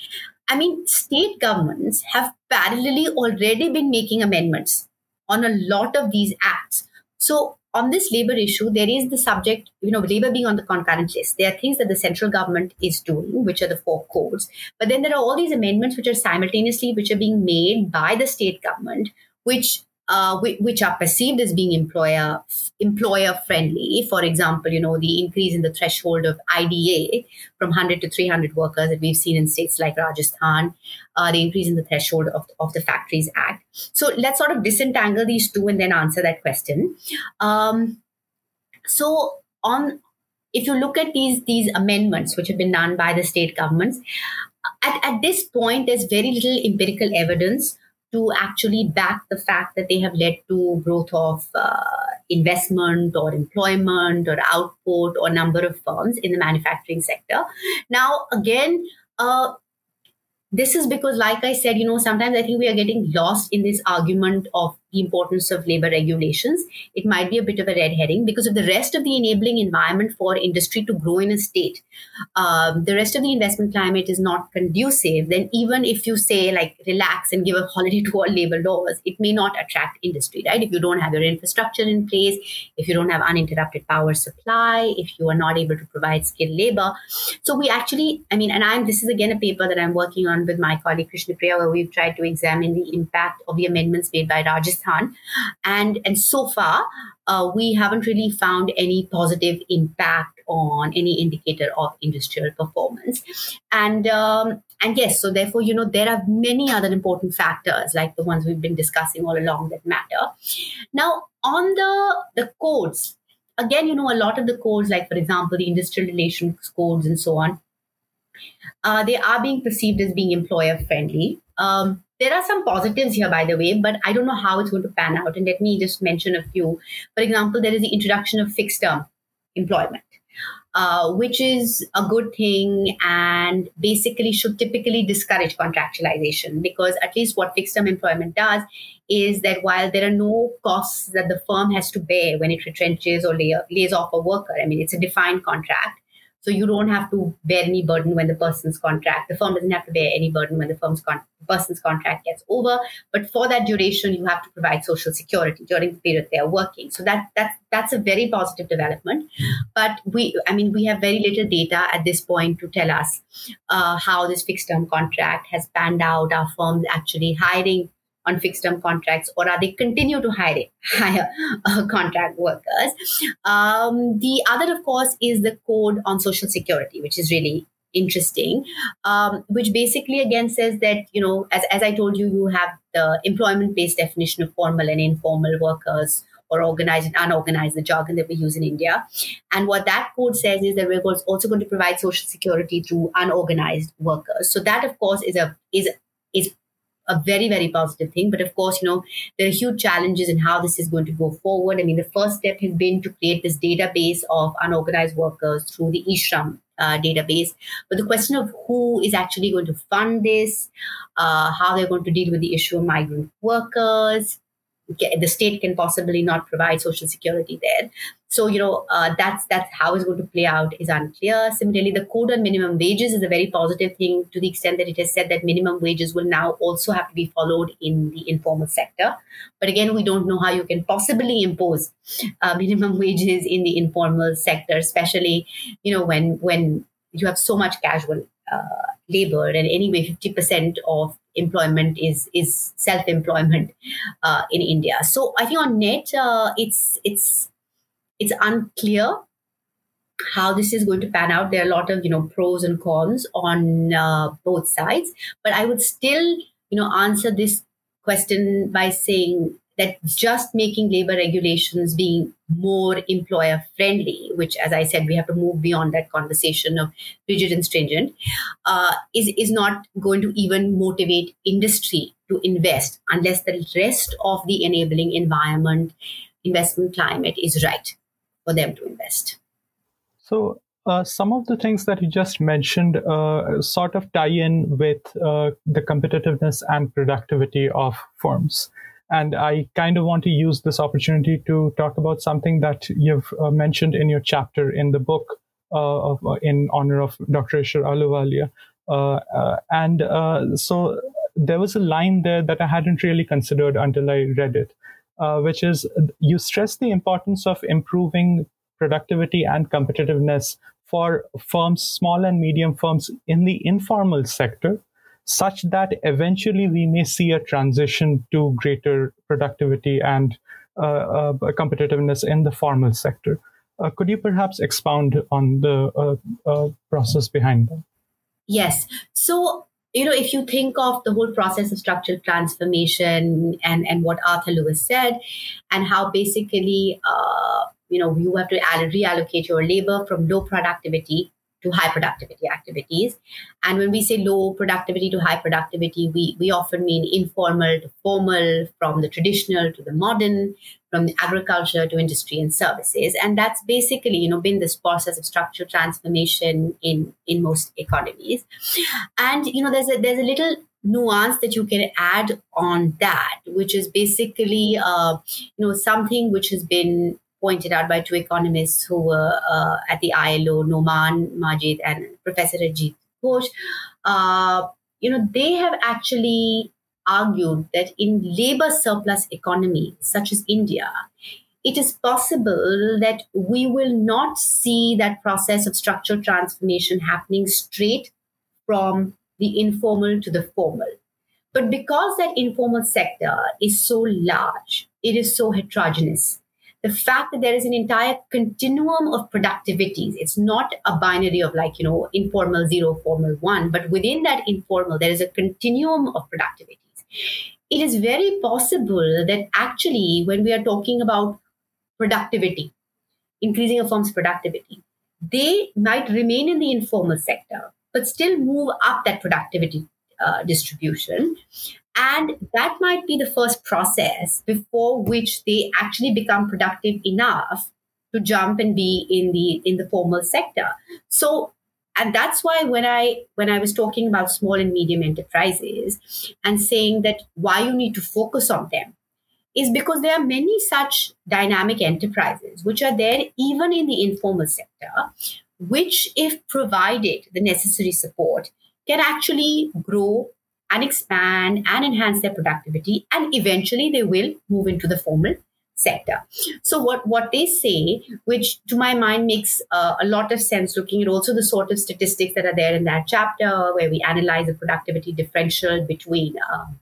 I mean, state governments have parallelly already been making amendments on a lot of these acts. So on this labor issue, there is the subject, you know, labor being on the concurrent list. There are things that the central government is doing, which are the four codes. But then there are all these amendments which are simultaneously, which are being made by the state government, which uh, which are perceived as being employer employer friendly. For example, you know, the increase in the threshold of I D A from one hundred to three hundred workers that we've seen in states like Rajasthan, uh, the increase in the threshold of, of the Factories Act. So let's sort of disentangle these two and then answer that question. Um, so on, if you look at these, these amendments, which have been done by the state governments, at, at this point, there's very little empirical evidence to actually back the fact that they have led to growth of uh, investment or employment or output or number of firms in the manufacturing sector. Now, again, uh, this is because, like I said, you know, sometimes I think we are getting lost in this argument of the importance of labor regulations. It might be a bit of a red herring because of the rest of the enabling environment for industry to grow in a state. Um, the rest of the investment climate is not conducive. Then even if you say like relax and give a holiday to all labor laws, it may not attract industry, right? If you don't have your infrastructure in place, if you don't have uninterrupted power supply, if you are not able to provide skilled labor. So we actually, I mean, and I'm, this is again a paper that I'm working on with my colleague Krishna Priya, where we've tried to examine the impact of the amendments made by Rajasthan. And and so far, uh, we haven't really found any positive impact on any indicator of industrial performance. And um, and yes, so therefore, you know, there are many other important factors like the ones we've been discussing all along that matter. Now, on the, the codes, again, you know, a lot of the codes, like, for example, the industrial relations codes and so on, uh, they are being perceived as being employer-friendly. Um, there are some positives here, by the way, but I don't know how it's going to pan out. And let me just mention a few. For example, there is the introduction of fixed-term employment, uh, which is a good thing and basically should typically discourage contractualization, because at least what fixed-term employment does is that while there are no costs that the firm has to bear when it retrenches or lay, lays off a worker, I mean, it's a defined contract. So you don't have to bear any burden when the person's contract, the firm doesn't have to bear any burden when the firm's con- person's contract gets over. But for that duration, you have to provide social security during the period they are working. So that that that's a very positive development. But we, I mean, we have very little data at this point to tell us uh, how this fixed term contract has panned out. Are firms actually hiring on fixed term contracts, or are they continue to hire hire uh, contract workers? Um, the other, of course, is the code on social security, which is really interesting, um, which basically again says that, you know, as as I told you, you have the employment based definition of formal and informal workers, or organized and unorganized, the jargon that we use in India. And what that code says is that we're also going to provide social security through unorganized workers. So that, of course, is a is is a very, very positive thing. But of course, you know, there are huge challenges in how this is going to go forward. I mean, the first step has been to create this database of unorganized workers through the eShram uh, database. But the question of who is actually going to fund this, uh, how they're going to deal with the issue of migrant workers, the state can possibly not provide social security there. So, you know, uh, that's that's how it's going to play out is unclear. Similarly, the code on minimum wages is a very positive thing to the extent that it has said that minimum wages will now also have to be followed in the informal sector. But again, we don't know how you can possibly impose uh, minimum wages in the informal sector, especially, you know, when, when you have so much casual uh, labor, and anyway, fifty percent of employment is is self-employment uh, in India. So I think on net, uh, it's it's it's unclear how this is going to pan out. There are a lot of, you know, pros and cons on uh, both sides, but I would still, you know, answer this question by saying that just making labor regulations being more employer friendly, which, as I said, we have to move beyond that conversation of rigid and stringent, uh, is, is not going to even motivate industry to invest unless the rest of the enabling environment, investment climate is right for them to invest. So uh, some of the things that you just mentioned uh, sort of tie in with uh, the competitiveness and productivity of firms. And I kind of want to use this opportunity to talk about something that you've uh, mentioned in your chapter in the book uh, of, uh, in honor of Doctor Isher Ahluwalia. Uh, uh, and uh, so there was a line there that I hadn't really considered until I read it, uh, which is you stress the importance of improving productivity and competitiveness for firms, small and medium firms in the informal sector, such that eventually we may see a transition to greater productivity and uh, uh, competitiveness in the formal sector. Uh, could you perhaps expound on the uh, uh, process behind that? Yes. So, you know, if you think of the whole process of structural transformation and, and what Arthur Lewis said, and how basically, uh, you know, you have to reallocate your labor from low productivity to high productivity activities. And when we say low productivity to high productivity, we, we often mean informal to formal, from the traditional to the modern, from agriculture to industry and services. And that's basically, you know, been this process of structural transformation in, in most economies. And, you know, there's a, there's a little nuance that you can add on that, which is basically, uh, you know, something which has been pointed out by two economists who were uh, at the I L O, Noman Majid and Professor Rajit Chowdhury. Uh, you know, they have actually argued that in labor surplus economies such as India, it is possible that we will not see that process of structural transformation happening straight from the informal to the formal. But because that informal sector is so large, it is so heterogeneous, the fact that there is an entire continuum of productivities. It's not a binary of like, you know, informal zero, formal one, but within that informal, there is a continuum of productivities. It is very possible that actually when we are talking about productivity, increasing a firm's productivity, they might remain in the informal sector, but still move up that productivity uh, distribution. And that might be the first process before which they actually become productive enough to jump and be in the in the formal sector. So, and that's why when I when I was talking about small and medium enterprises and saying that why you need to focus on them is because there are many such dynamic enterprises which are there even in the informal sector, which if provided the necessary support can actually grow and expand and enhance their productivity, and eventually they will move into the formal sector. So what, what they say, which to my mind makes uh, a lot of sense looking at also the sort of statistics that are there in that chapter where we analyze the productivity differential between um,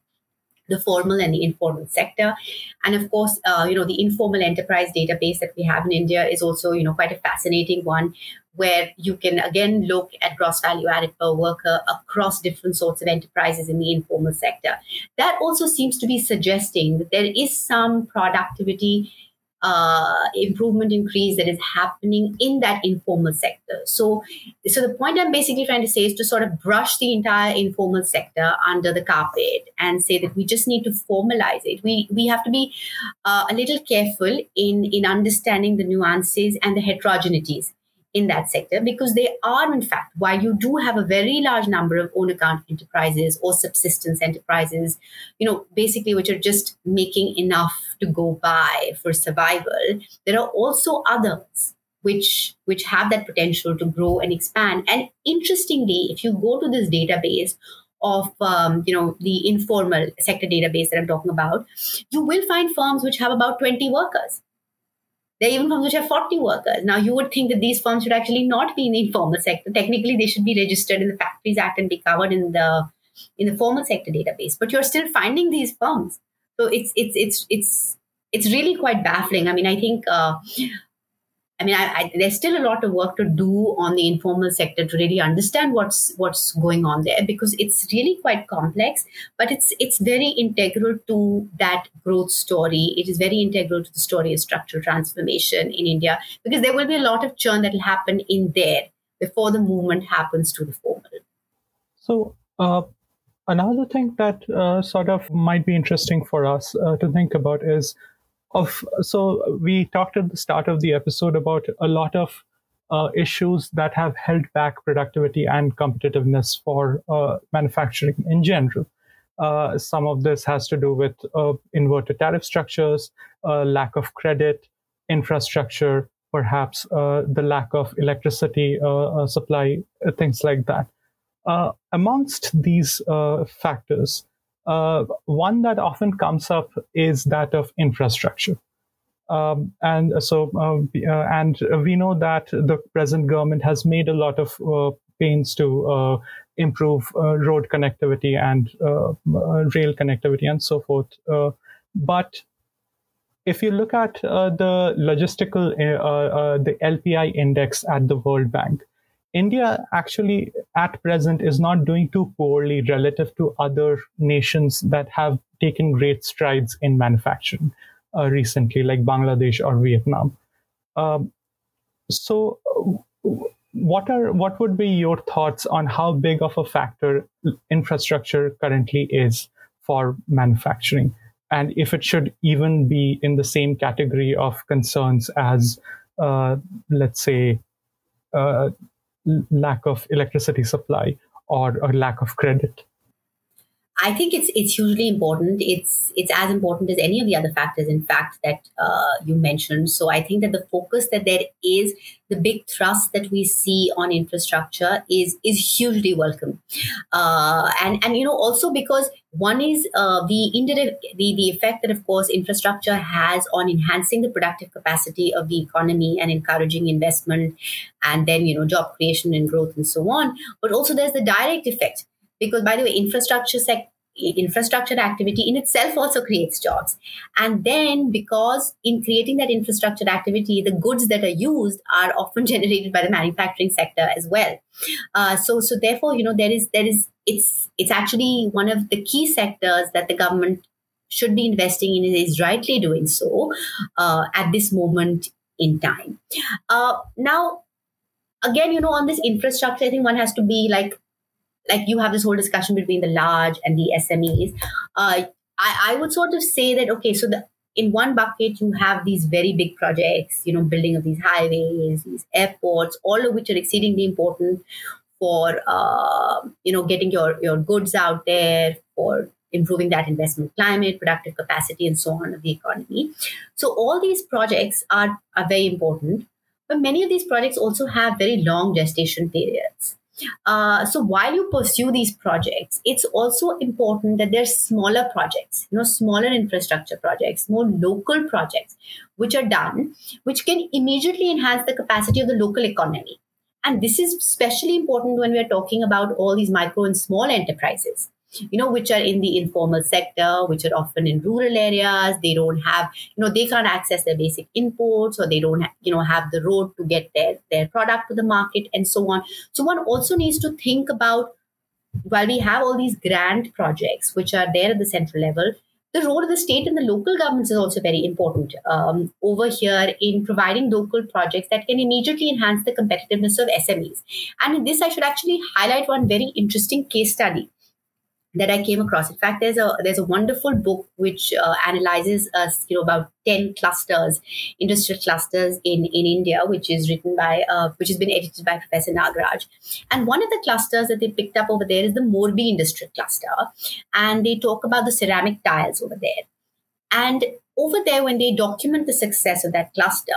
the formal and the informal sector. And of course, uh, you know, the informal enterprise database that we have in India is also, you know, quite a fascinating one, where you can again look at gross value added per worker across different sorts of enterprises in the informal sector. That also seems to be suggesting that there is some productivity uh, improvement increase that is happening in that informal sector. So, so the point I'm basically trying to say is to sort of brush the entire informal sector under the carpet and say that we just need to formalize it. We we have to be uh, a little careful in, in understanding the nuances and the heterogeneities in that sector, because they are, in fact, while you do have a very large number of own account enterprises or subsistence enterprises, you know, basically which are just making enough to go by for survival, there are also others which which have that potential to grow and expand. And interestingly, if you go to this database of, um, you know, the informal sector database that I'm talking about, you will find firms which have about twenty workers. There are even firms which have forty workers. Now, you would think that these firms should actually not be in the informal sector. Technically, they should be registered in the Factories Act and be covered in the in the formal sector database. But you're still finding these firms, so it's it's it's it's it's really quite baffling. I mean, I think, uh, I mean, I, I, there's still a lot of work to do on the informal sector to really understand what's what's going on there, because it's really quite complex. But it's it's very integral to that growth story. It is very integral to the story of structural transformation in India, because there will be a lot of churn that will happen in there before the movement happens to the formal. So uh, another thing that uh, sort of might be interesting for us uh, to think about is of so we talked at the start of the episode about a lot of uh, issues that have held back productivity and competitiveness for uh, manufacturing in general. Uh, some of this has to do with uh, inverted tariff structures, uh, lack of credit, infrastructure, perhaps uh, the lack of electricity uh, uh, supply, uh, things like that. Uh, amongst these uh, factors, uh, one that often comes up is that of infrastructure. Um, and so, uh, uh, and we know that the present government has made a lot of uh, pains to uh, improve uh, road connectivity and uh, rail connectivity and so forth. Uh, but if you look at uh, the logistical, uh, uh, the L P I index at the World Bank, India actually at present is not doing too poorly relative to other nations that have taken great strides in manufacturing uh, recently, like Bangladesh or Vietnam. Um, so what are what would be your thoughts on how big of a factor infrastructure currently is for manufacturing, and if it should even be in the same category of concerns as, uh, let's say, uh, lack of electricity supply or a lack of credit? I think it's it's hugely important. It's it's as important as any of the other factors, in fact, that uh, you mentioned. So I think that the focus that there is, the big thrust that we see on infrastructure is is hugely welcome. Uh, and, and, you know, also because one is uh, the indirect, the, the effect that, of course, infrastructure has on enhancing the productive capacity of the economy and encouraging investment and then, you know, job creation and growth and so on. But also there's the direct effect. Because, by the way, infrastructure sec- infrastructure activity in itself also creates jobs. And then because in creating that infrastructure activity, the goods that are used are often generated by the manufacturing sector as well. Uh, so, so therefore, you know, there is, there is, it's, it's actually one of the key sectors that the government should be investing in and is rightly doing so uh, at this moment in time. Uh, now, again, you know, on this infrastructure, I think one has to be like, like you have this whole discussion between the large and the S M Es. Uh, I, I would sort of say that, okay, so the, in one bucket, you have these very big projects, you know, building of these highways, these airports, all of which are exceedingly important for, uh, you know, getting your, your goods out there, for improving that investment climate, productive capacity, and so on of the economy. So all these projects are, are very important. But many of these projects also have very long gestation periods. Uh, so while you pursue these projects, it's also important that there's smaller projects, you know, smaller infrastructure projects, more local projects, which are done, which can immediately enhance the capacity of the local economy. And this is especially important when we're talking about all these micro and small enterprises, you know, which are in the informal sector, which are often in rural areas. They don't have, you know, they can't access their basic inputs, or they don't, ha- you know, have the road to get their, their product to the market, and so on. So one also needs to think about, while we have all these grand projects, which are there at the central level, the role of the state and the local governments is also very important um, over here in providing local projects that can immediately enhance the competitiveness of S M Es. And in this, I should actually highlight one very interesting case study that I came across. In fact, there's a there's a wonderful book which uh, analyzes us, you know, about ten clusters, industrial clusters in, in India, which is written by uh, which has been edited by Professor Nagaraj. And one of the clusters that they picked up over there is the Morbi industrial cluster, and they talk about the ceramic tiles over there. And over there, when they document the success of that cluster,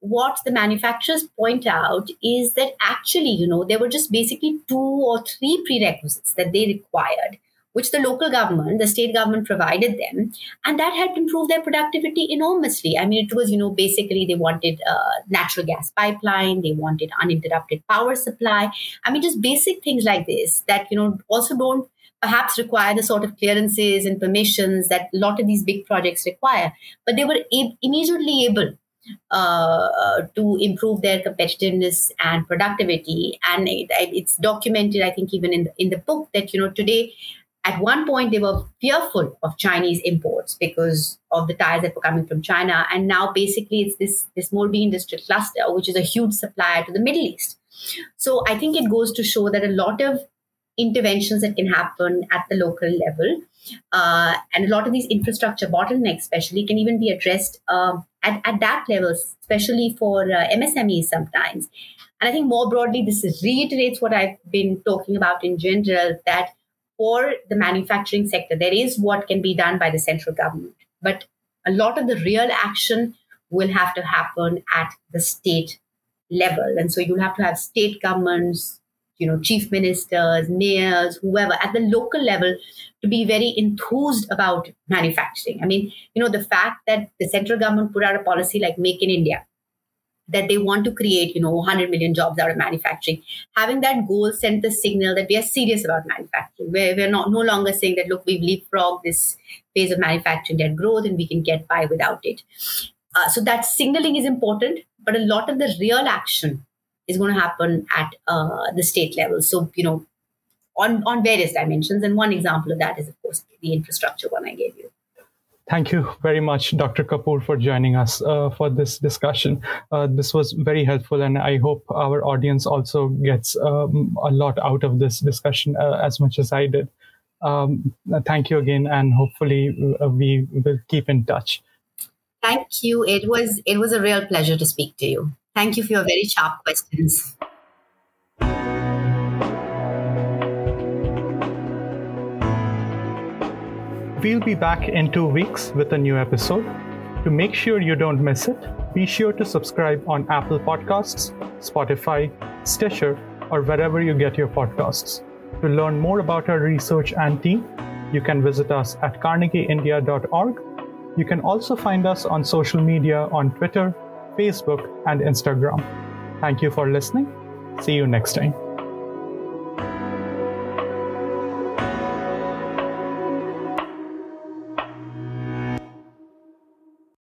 what the manufacturers point out is that actually, you know, there were just basically two or three prerequisites that they required, which the local government, the state government provided them. And that helped improve their productivity enormously. I mean, it was, you know, basically they wanted a natural gas pipeline. They wanted uninterrupted power supply. I mean, just basic things like this that, you know, also don't perhaps require the sort of clearances and permissions that a lot of these big projects require. But they were ab- immediately able uh, to improve their competitiveness and productivity. And it, it's documented, I think, even in the, in the book that, you know, today, at one point, they were fearful of Chinese imports because of the tiles that were coming from China. And now basically it's this, this Morbi industrial cluster, which is a huge supplier to the Middle East. So I think it goes to show that a lot of interventions that can happen at the local level uh, and a lot of these infrastructure bottlenecks especially can even be addressed uh, at, at that level, especially for uh, M S M Es sometimes. And I think more broadly, this reiterates what I've been talking about in general, that for the manufacturing sector, there is what can be done by the central government, but a lot of the real action will have to happen at the state level. And so you'll have to have state governments, you know, chief ministers, mayors, whoever at the local level to be very enthused about manufacturing. I mean, you know, the fact that the central government put out a policy like Make in India, that they want to create, you know, one hundred million jobs out of manufacturing. Having that goal sent the signal that we are serious about manufacturing. We're, we're not no longer saying that, look, we've leapfrogged this phase of manufacturing and growth and we can get by without it. Uh, so that signaling is important, but a lot of the real action is going to happen at uh, the state level. So, you know, on, on various dimensions. And one example of that is, of course, the infrastructure one I gave you. Thank you very much, Doctor Kapoor, for joining us uh, for this discussion. Uh, this was very helpful, and I hope our audience also gets um, a lot out of this discussion uh, as much as I did. Um, thank you again, and hopefully uh, we will keep in touch. Thank you. It was, it was a real pleasure to speak to you. Thank you for your very sharp questions. We'll be back in two weeks with a new episode. To make sure you don't miss it, be sure to subscribe on Apple Podcasts, Spotify, Stitcher, or wherever you get your podcasts. To learn more about our research and team, you can visit us at carnegie india dot org. You can also find us on social media on Twitter, Facebook, and Instagram. Thank you for listening. See you next time.